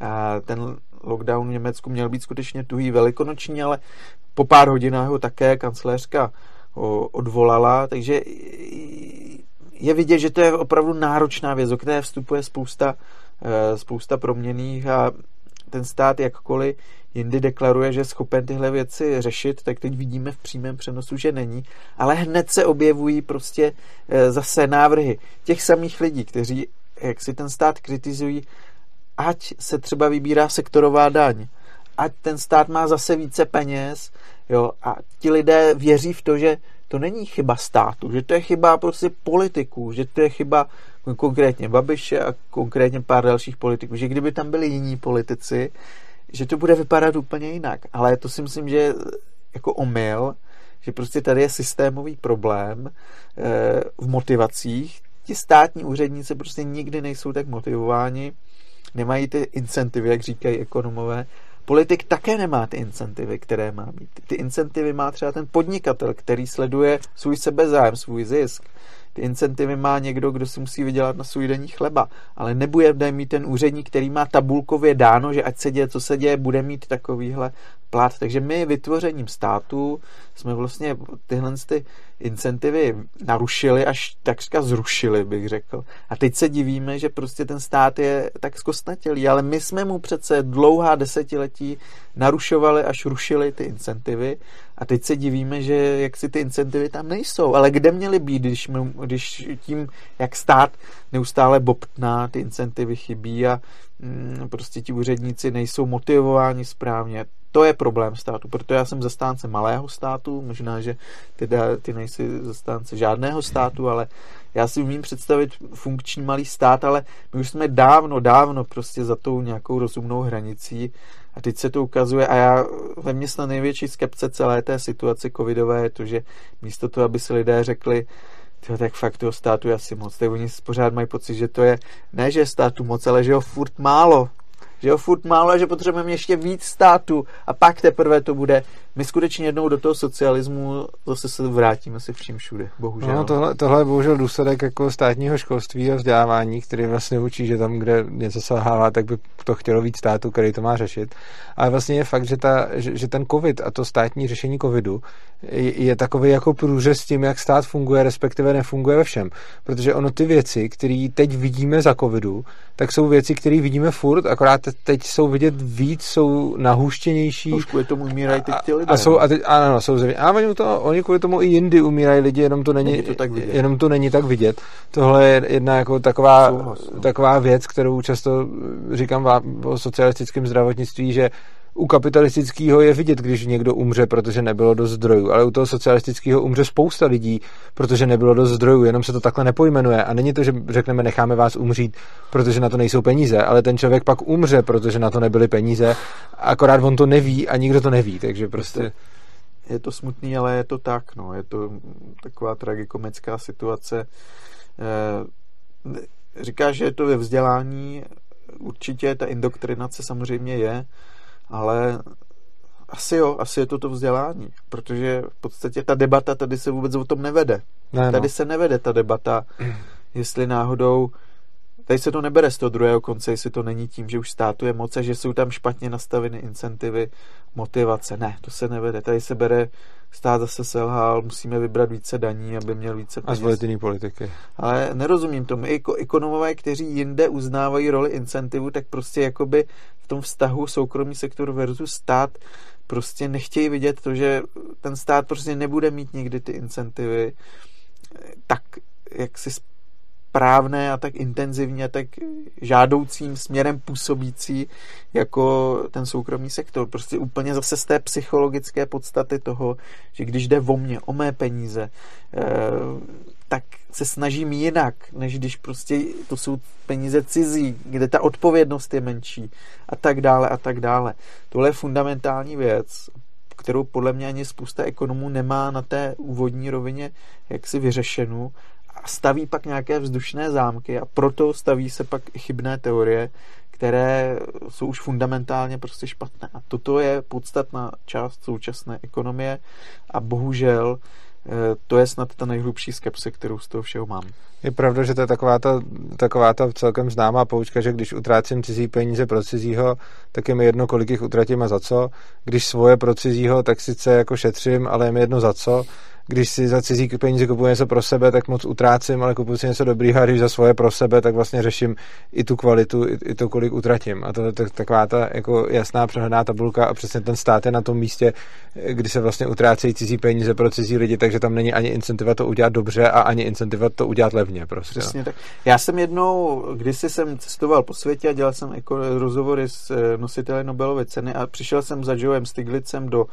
A ten lockdown v Německu měl být skutečně tuhý velikonoční, ale po pár hodinách ho také kancléřka odvolala, takže je vidět, že to je opravdu náročná věc, do které vstupuje spousta proměnných a ten stát jakkoliv jindy deklaruje, že je schopen tyhle věci řešit, tak teď vidíme v přímém přenosu, že není, ale hned se objevují prostě zase návrhy těch samých lidí, kteří jak si ten stát kritizují, ať se třeba vybírá sektorová daň, ať ten stát má zase více peněz, jo, a ti lidé věří v to, že to není chyba státu, že to je chyba prostě politiků, že to je chyba konkrétně Babiše a konkrétně pár dalších politiků, že kdyby tam byli jiní politici, že to bude vypadat úplně jinak. Ale to si myslím, že je jako omyl, že prostě tady je systémový problém v motivacích. Ti státní úředníci prostě nikdy nejsou tak motivováni, nemají ty incentivy, jak říkají ekonomové. Politik také nemá ty incentivy, které má mít. Ty incentivy má třeba ten podnikatel, který sleduje svůj sebezájem, svůj zisk. Ty incentivy má někdo, kdo si musí vydělat na svůj denní chleba, ale nebude mít ten úředník, který má tabulkově dáno, že ať se děje, co se děje, bude mít takovýhle plát. Takže my vytvořením státu jsme vlastně tyhle incentivy narušili, až takřka zrušili, bych řekl. A teď se divíme, že prostě ten stát je tak zkostnatělý, ale my jsme mu přece dlouhá desetiletí narušovali, až rušili ty incentivy. A teď se divíme, že jak si ty incentivy tam nejsou. Ale kde měly být, když tím, jak stát neustále bobtná, ty incentivy chybí a prostě ti úředníci nejsou motivováni správně. To je problém státu, proto já jsem zastánce malého státu, možná, že ty nejsi zastánce žádného státu, ale já si umím představit funkční malý stát, ale my už jsme dávno prostě za tou nějakou rozumnou hranicí a teď se to ukazuje a ve mně snad největší skepce celé té situace covidové je to, že místo toho, aby si lidé řekli, tak fakt toho státu je asi moc, tak oni pořád mají pocit, že to je, ne že je státu moc, ale že ho furt málo. Že jo, furt málo a že potřebujeme ještě víc státu a pak teprve to bude. My skutečně jednou do toho socialismu zase se vrátíme si vším všude, bohužel. No, tohle je bohužel důsledek jako státního školství a vzdělávání, který vlastně učí, že tam, kde něco selhává, tak by to chtělo víc státu, který to má řešit. Ale vlastně je fakt, že ten covid a to státní řešení covidu je takový jako průřez s tím, jak stát funguje, respektive nefunguje ve všem. Protože ono ty věci, které teď vidíme za covidu, tak jsou věci, které vidíme furt, akorát teď jsou vidět víc, jsou nahuštěnější. Trošku je tomu umírají teď ty lidé. Oni kvůli tomu i jindy umírají lidi, jenom to není tak vidět. Tohle je jedna jako taková věc, kterou často říkám o socialistickém zdravotnictví, že u kapitalistického je vidět, když někdo umře, protože nebylo dost zdrojů, ale u toho socialistického umře spousta lidí, protože nebylo dost zdrojů, jenom se to takhle nepojmenuje. A není to, že řekneme, necháme vás umřít, protože na to nejsou peníze, ale ten člověk pak umře, protože na to nebyly peníze, akorát on to neví a nikdo to neví, takže prostě... Je to smutný, ale je to tak, no, je to taková tragikomická situace. Říkáš, že je to ve vzdělání, určitě ta indoktrinace samozřejmě je, ale asi je to vzdělání, protože v podstatě ta debata tady se vůbec o tom nevede. Tady se nevede ta debata, jestli náhodou, tady se to nebere z toho druhého konce, jestli to není tím, že už státu je moc a že jsou tam špatně nastaveny incentivy, motivace. Ne, to se nevede. Tady se bere stát zase selhal, musíme vybrat více daní, aby měl více peněz. A zvolit jiný politiky. Ale nerozumím tomu. I ekonomové, kteří jinde uznávají roli incentivu, tak prostě jakoby v tom vztahu soukromý sektor versus stát prostě nechtějí vidět to, že ten stát prostě nebude mít nikdy ty incentivy tak, jak si správné a tak intenzivně, a tak žádoucím směrem působící jako ten soukromý sektor. Prostě úplně zase z té psychologické podstaty toho, že když jde o mě, o mé peníze, tak se snažím jinak, než když prostě to jsou peníze cizí, kde ta odpovědnost je menší a tak dále a tak dále. Tohle je fundamentální věc, kterou podle mě ani spousta ekonomů nemá na té úvodní rovině jaksi vyřešenou, a staví pak nějaké vzdušné zámky a proto staví se pak chybné teorie, které jsou už fundamentálně prostě špatné. A toto je podstatná část současné ekonomie a bohužel to je snad ta nejhlubší skepse, kterou z toho všeho mám. Je pravda, že to je taková ta celkem známá poučka, že když utrácím cizí peníze pro cizího, tak je mi jedno, kolik jich utratím a za co. Když svoje pro cizího, tak sice jako šetřím, ale je mi jedno za co. Když si za cizí peníze kupuji něco pro sebe, tak moc utrácím, ale kupuji si něco dobrýho, a když za svoje pro sebe, tak vlastně řeším i tu kvalitu, i to, kolik utratím. A to je taková ta jako jasná přehledná tabulka a přesně ten stát je na tom místě, kdy se vlastně utrácejí cizí peníze pro cizí lidi, takže tam není ani incentiva to udělat dobře a ani incentiva to udělat levně. Prostě. Přesně tak. Já jsem jednou, kdysi jsem cestoval po světě a dělal jsem rozhovory s nositeli Nobelovy ceny a přišel jsem za Joeem Stiglicem do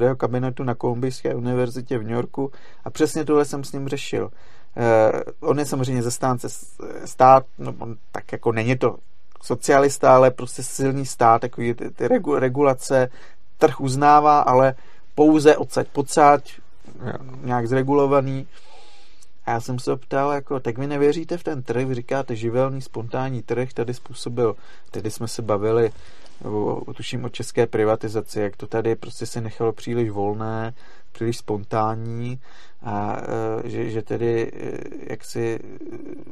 jeho kabinetu na Kolumbijské univerzitě v New Yorku a přesně tohle jsem s ním řešil. On je samozřejmě zastánce stát, no, tak jako není to socialista, ale prostě silný stát, takový ty regulace, trh uznává, ale pouze odsaď pocať, nějak zregulovaný. A já jsem se ptal, jako, tak vy nevěříte v ten trh, vy říkáte živelný, spontánní trh, tady způsobil, tedy jsme se bavili tuším o české privatizaci, jak to tady prostě se nechalo příliš volné, příliš spontánní a že tedy jaksi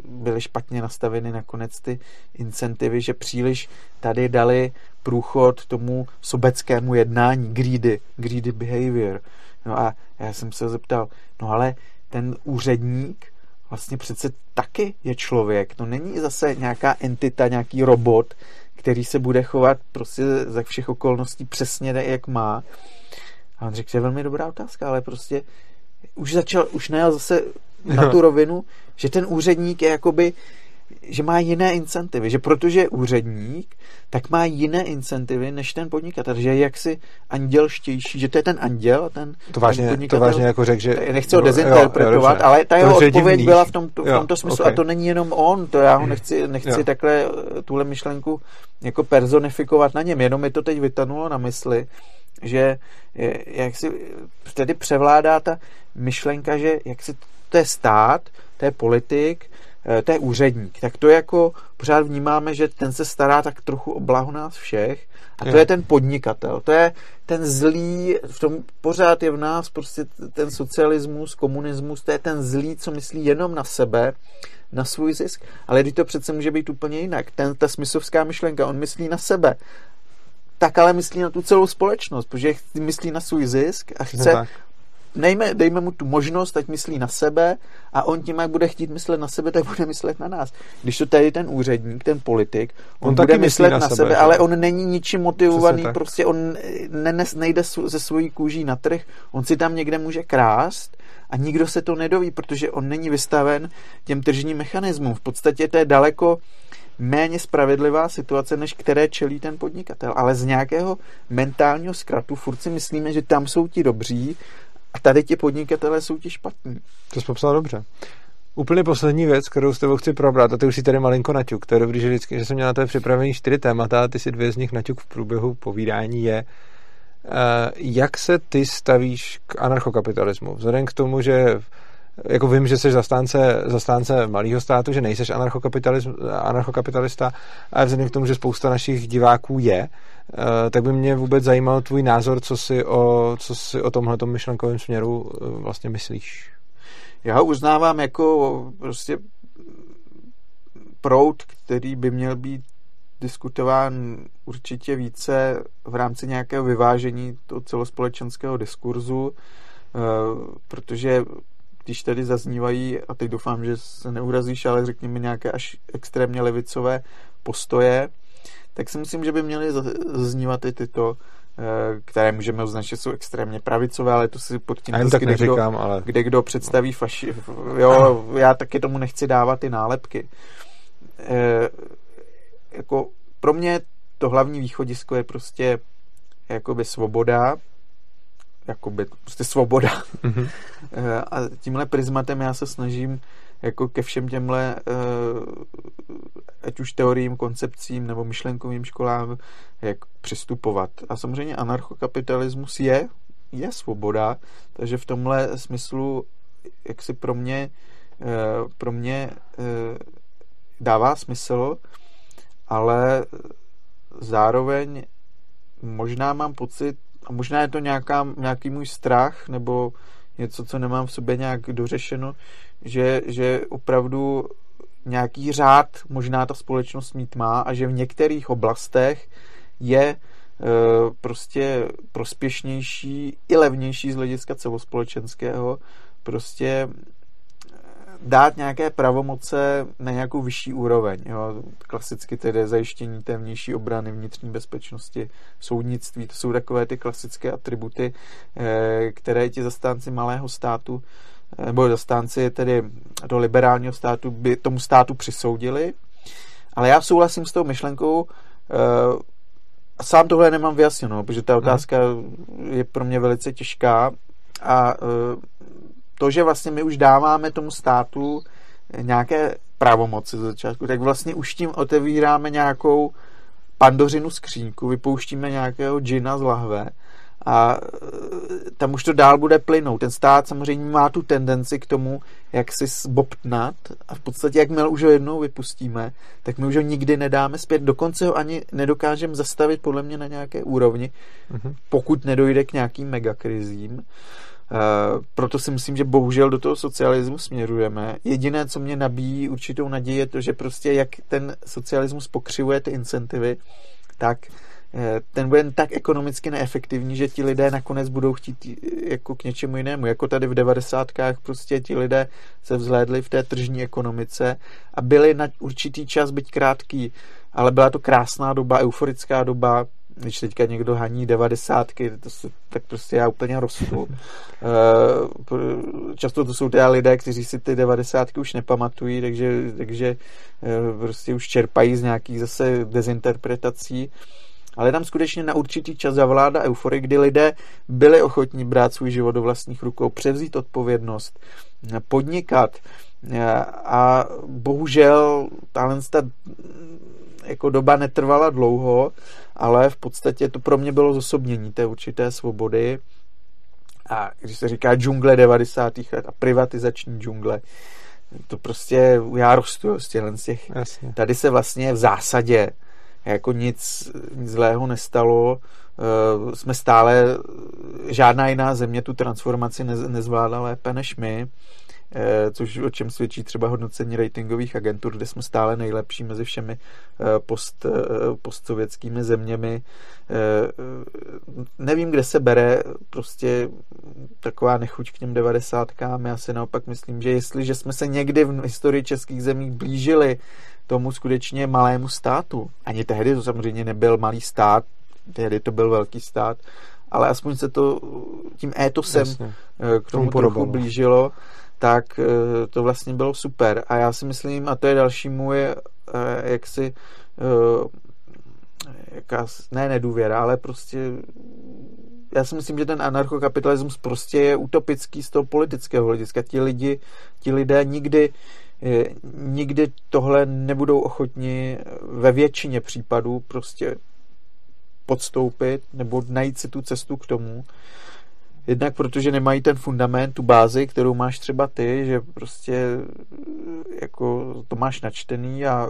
byly špatně nastaveny nakonec ty incentivy, že příliš tady dali průchod tomu sobeckému jednání, greedy behavior. No a já jsem se zeptal, no ale ten úředník vlastně přece taky je člověk, to není zase nějaká entita, nějaký robot, který se bude chovat prostě za všech okolností přesně tak, jak má. A on řekl, že je velmi dobrá otázka, ale prostě už najel zase na tu rovinu, že ten úředník je jakoby, že má jiné incentivy, že protože je úředník, tak má jiné incentivy než ten podnikatel, že je jaksi andělštější, že to je ten anděl a ten podnikatel. To vážně jako řekl, že... Nechci ho dezinterpretovat, ale ta jeho odpověď byla v tomto smyslu okay. A to není jenom on, to já ho nechci takhle tuhle myšlenku jako personifikovat na něm, jenom mi to teď vytanulo na mysli, že jak si tedy převládá ta myšlenka, že jak si to je stát, to je politik, to je úředník. Tak to jako pořád vnímáme, že ten se stará tak trochu o blaho nás všech a to je ten podnikatel. To je ten zlý, v tom pořád je v nás prostě ten socialismus, komunismus, to je ten zlý, co myslí jenom na sebe, na svůj zisk. Ale když to přece může být úplně jinak. Ta smyslovská myšlenka, on myslí na sebe. Tak ale myslí na tu celou společnost, protože myslí na svůj zisk a chce... No dejme mu tu možnost, ať myslí na sebe a on tím, jak bude chtít myslet na sebe, tak bude myslet na nás. Když to tady ten úředník, ten politik, on bude myslet na sebe, ale on není ničím motivovaný, prostě on nejde ze svojí kůží na trh, on si tam někde může krást a nikdo se to nedoví, protože on není vystaven těm tržním mechanismům. V podstatě to je daleko méně spravedlivá situace, než které čelí ten podnikatel, ale z nějakého mentálního zkratu furt si myslíme, že tam jsou ti dobří a tady ti podnikatelé jsou ti špatní. To jsi popsal dobře. Úplně poslední věc, kterou s tebou chci probrat, a ty už si tady malinko naťuk, to je dobrý, že jsem měl na to připravený 4 témata a ty si 2 z nich naťuk v průběhu povídání je. Jak se ty stavíš k anarchokapitalismu? Vzhledem k tomu, že jako vím, že jsi zastánce malého státu, že nejseš anarchokapitalista, ale vzhledem k tomu, že spousta našich diváků je, tak by mě vůbec zajímal tvůj názor, co si o tomhletom myšlenkovém směru vlastně myslíš. Já ho uznávám jako prostě proud, který by měl být diskutován určitě více v rámci nějakého vyvážení toho celospolečenského diskurzu. protože když tady zaznívají, a teď doufám, že se neurazíš, ale řekněme nějaké až extrémně levicové postoje, tak si myslím, že by měly zaznívat i tyto, které můžeme označit, jsou extrémně pravicové, ale to si pod tím kde kdo představí faši... Jo, já taky tomu nechci dávat ty nálepky. Jako pro mě to hlavní východisko je prostě jakoby svoboda, jakoby prostě svoboda. Mm-hmm. A tímhle prismatem já se snažím jako ke všem těmhle ať už teoriím, koncepcím nebo myšlenkovým školám jak přistupovat. A samozřejmě anarchokapitalismus je svoboda, takže v tomhle smyslu jak si pro mě dává smysl, ale zároveň možná mám pocit, a možná je to nějaký můj strach nebo něco, co nemám v sobě nějak dořešeno, že opravdu nějaký řád možná ta společnost mít má a že v některých oblastech je prostě prospěšnější i levnější z hlediska celospolečenského prostě dát nějaké pravomoce na nějakou vyšší úroveň. Jo. Klasicky tedy zajištění té vnější obrany, vnitřní bezpečnosti, soudnictví, to jsou takové ty klasické atributy, které ti zastánci malého státu nebo zastánci tedy do liberálního státu by tomu státu přisoudili. Ale já souhlasím s tou myšlenkou a sám tohle nemám vyjasněno, protože ta otázka je pro mě velice těžká a to, že vlastně my už dáváme tomu státu nějaké pravomoci ze začátku, tak vlastně už tím otevíráme nějakou pandořinu skříňku, vypouštíme nějakého džina z lahve a tam už to dál bude plynout. Ten stát samozřejmě má tu tendenci k tomu, jak si zbobtnat a v podstatě, jakmile už ho jednou vypustíme, tak my už ho nikdy nedáme zpět. Dokonce ho ani nedokážeme zastavit podle mě na nějaké úrovni, pokud nedojde k nějakým megakrizím. Proto si myslím, že bohužel do toho socialismu směrujeme. Jediné, co mě nabíjí určitou naději, je to, že prostě jak ten socialismus pokřivuje ty incentivy, tak ten bude tak ekonomicky neefektivní, že ti lidé nakonec budou chtít jako k něčemu jinému. Jako tady v 90. prostě ti lidé se vzhlédli v té tržní ekonomice a byli na určitý čas, byť krátký, ale byla to krásná doba, euforická doba. Když teďka někdo haní 90, tak prostě já úplně rostu. Často to jsou teda lidé, kteří si ty 90 už nepamatují, takže prostě už čerpají z nějakých zase dezinterpretací. Ale tam skutečně na určitý čas zavládla euforie, kdy lidé byli ochotní brát svůj život do vlastních rukou, převzít odpovědnost, podnikat. A bohužel ta jako doba netrvala dlouho, ale v podstatě to pro mě bylo zosobnění té určité svobody. A když se říká džungle 90. let a privatizační džungle, to prostě já rostu z těch. Jasně. Tady se vlastně v zásadě jako nic zlého nestalo. Jsme stále, žádná jiná země tu transformaci nezvládla lépe než my, což o čem svědčí třeba hodnocení ratingových agentur, kde jsme stále nejlepší mezi všemi postsovětskými zeměmi. Nevím, kde se bere prostě taková nechuť k těm 90. Já si naopak myslím, že jestliže jsme se někdy v historii českých zemí blížili tomu skutečně malému státu, ani tehdy to samozřejmě nebyl malý stát, tehdy to byl velký stát, ale aspoň se to tím étosem k tomu trochu blížilo, tak to vlastně bylo super. A já si myslím, a to je další můj jaksi nedůvěra, ale prostě já si myslím, že ten anarchokapitalismus prostě je utopický z toho politického hlediska. Ti lidé nikdy tohle nebudou ochotni ve většině případů prostě podstoupit nebo najít si tu cestu k tomu. Jednak protože nemají ten fundament, tu bázi, kterou máš třeba ty, že prostě jako to máš načtený a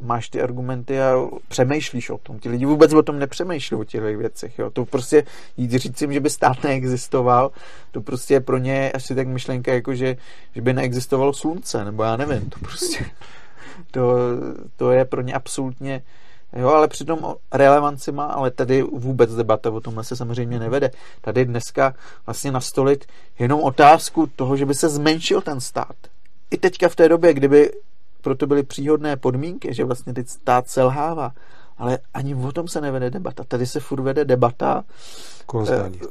máš ty argumenty a přemýšlíš o tom. Ti lidi vůbec o tom nepřemýšlí o těch věcech. Jo. To prostě jít říct jim, že by stát neexistoval, to prostě je pro ně asi tak myšlenka, jako že by neexistovalo slunce, nebo já nevím, to prostě to je pro ně absolutně Jo, ale přitom relevanci má, ale tady vůbec debata o tomhle se samozřejmě nevede. Tady dneska vlastně nastolit jenom otázku toho, že by se zmenšil ten stát. I teďka v té době, kdyby proto byly příhodné podmínky, že vlastně teď stát selhává, ale ani o tom se nevede debata. Tady se furt vede debata. Koho zdanit?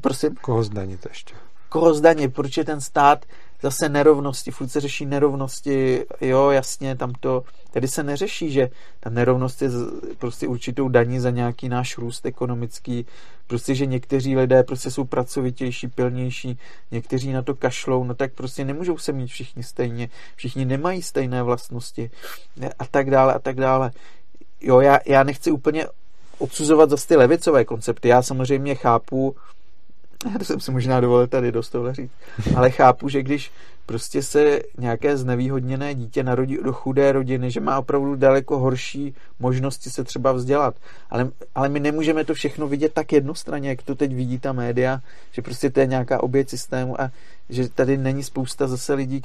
Prosím? Koho zdanit ještě? Koho zdanit, proč je ten stát zase nerovnosti, furt se řeší nerovnosti, jo, jasně, tam to, tady se neřeší, že ta nerovnost je prostě určitou daní za nějaký náš růst ekonomický, prostě, že někteří lidé prostě jsou pracovitější, pilnější, někteří na to kašlou, no tak prostě nemůžou se mít všichni stejně, všichni nemají stejné vlastnosti a tak dále, a tak dále. Jo, já nechci úplně odsuzovat zase ty levicové koncepty, já samozřejmě chápu, to jsem si možná dovolil tady dost tohle říct, ale chápu, že když prostě se nějaké znevýhodněné dítě narodí do chudé rodiny, že má opravdu daleko horší možnosti se třeba vzdělat. Ale my nemůžeme to všechno vidět tak jednostranně, jak to teď vidí ta média, že prostě to je nějaká oběť systému a že tady není spousta zase lidí,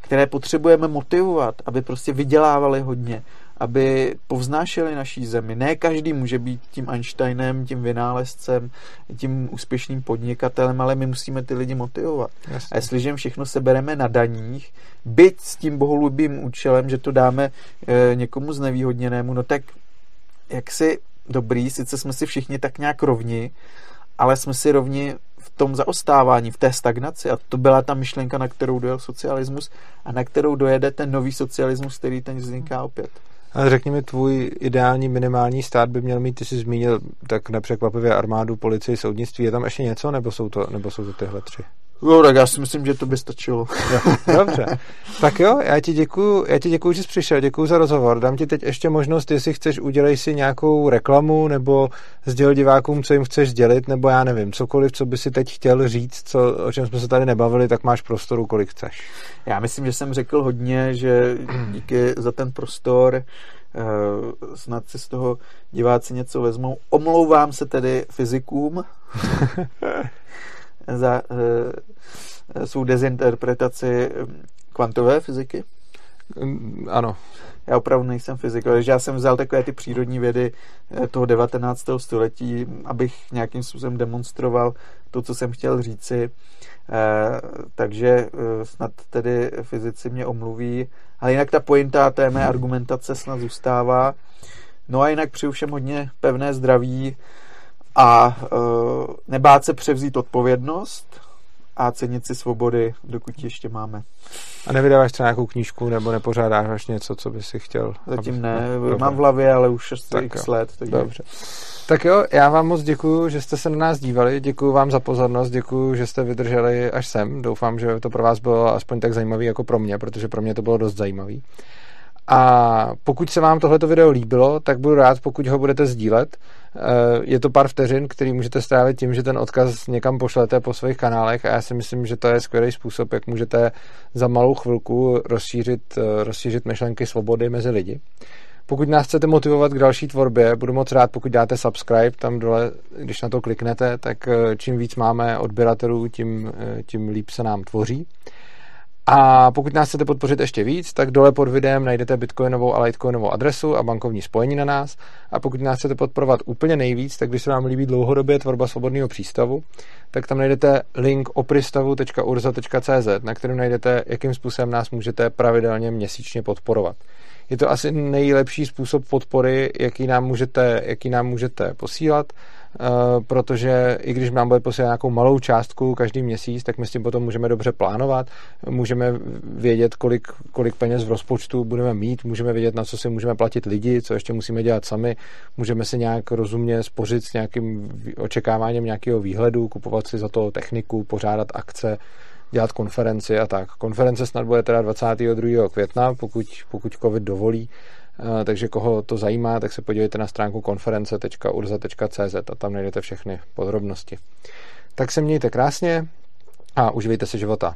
které potřebujeme motivovat, aby prostě vydělávali hodně, aby povznášeli naší zemi. Ne každý může být tím Einsteinem, tím vynálezcem, tím úspěšným podnikatelem, ale my musíme ty lidi motivovat. Jasně. A jestliže všechno sebereme na daních, byť s tím bohulibým účelem, že to dáme někomu znevýhodněnému, no tak jak si dobrý, sice jsme si všichni tak nějak rovni, ale jsme si rovni v tom zaostávání, v té stagnaci. A to byla ta myšlenka, na kterou dojel socialismus a na kterou dojede ten nový socialismus, který ten vzniká opět. A řekněme, tvůj ideální minimální stát by měl mít, ty jsi zmínil tak nepřekvapivě armádu, policii, soudnictví. Je tam ještě něco, nebo jsou to tyhle tři? No tak já si myslím, že to by stačilo. Dobře. Tak jo, já ti děkuju, že jsi přišel, děkuju za rozhovor. Dám ti teď ještě možnost, jestli chceš, udělej si nějakou reklamu, nebo sděl divákům, co jim chceš sdělit, nebo já nevím, cokoliv, co by si teď chtěl říct, o čem jsme se tady nebavili, tak máš prostoru, kolik chceš. Já myslím, že jsem řekl hodně, že díky za ten prostor, snad si z toho diváci něco vezmou. Omlouvám se tedy fyzikům za svou dezinterpretaci kvantové fyziky. Ano. Já opravdu nejsem fyzik, takže já jsem vzal takové ty přírodní vědy toho 19. století, abych nějakým způsobem demonstroval to, co jsem chtěl říci. Takže snad tedy fyzici mě omluví. Ale jinak ta pointa té mé argumentace snad zůstává. No a jinak přeju všem hodně pevné zdraví a nebát se převzít odpovědnost a cenit si svobody, dokud ji ještě máme. A nevydáváš třeba nějakou knížku nebo nepořádáš něco, co by si chtěl? Zatím ne, mám v hlavě, ale už 6 let. Dobře. Tak jo, já vám moc děkuju, že jste se na nás dívali, děkuju vám za pozornost, děkuju, že jste vydrželi až sem. Doufám, že to pro vás bylo aspoň tak zajímavý jako pro mě, protože pro mě to bylo dost zajímavý. A pokud se vám tohleto video líbilo, tak budu rád, pokud ho budete sdílet. Je to pár vteřin, který můžete strávit tím, že ten odkaz někam pošlete po svých kanálech a já si myslím, že to je skvělý způsob, jak můžete za malou chvilku rozšířit myšlenky svobody mezi lidi. Pokud nás chcete motivovat k další tvorbě, budu moc rád, pokud dáte subscribe, tam dole, když na to kliknete, tak čím víc máme odběratelů, tím líp se nám tvoří. A pokud nás chcete podpořit ještě víc, tak dole pod videem najdete bitcoinovou a litecoinovou adresu a bankovní spojení na nás. A pokud nás chcete podporovat úplně nejvíc, tak když se vám líbí dlouhodobě tvorba svobodného přístavu, tak tam najdete link opristavu.urza.cz, na kterém najdete, jakým způsobem nás můžete pravidelně měsíčně podporovat. Je to asi nejlepší způsob podpory, jaký nám můžete posílat, protože i když nám bude posílat nějakou malou částku každý měsíc, tak my s tím potom můžeme dobře plánovat, můžeme vědět, kolik peněz v rozpočtu budeme mít, můžeme vědět, na co si můžeme platit lidi, co ještě musíme dělat sami, můžeme si nějak rozumně spořit s nějakým očekáváním nějakého výhledu, kupovat si za to techniku, pořádat akce, dělat konferenci a tak. Konference snad bude teda 22. května, pokud covid dovolí, takže koho to zajímá, tak se podívejte na stránku konference.urza.cz a tam najdete všechny podrobnosti. Tak se mějte krásně a užijte si života.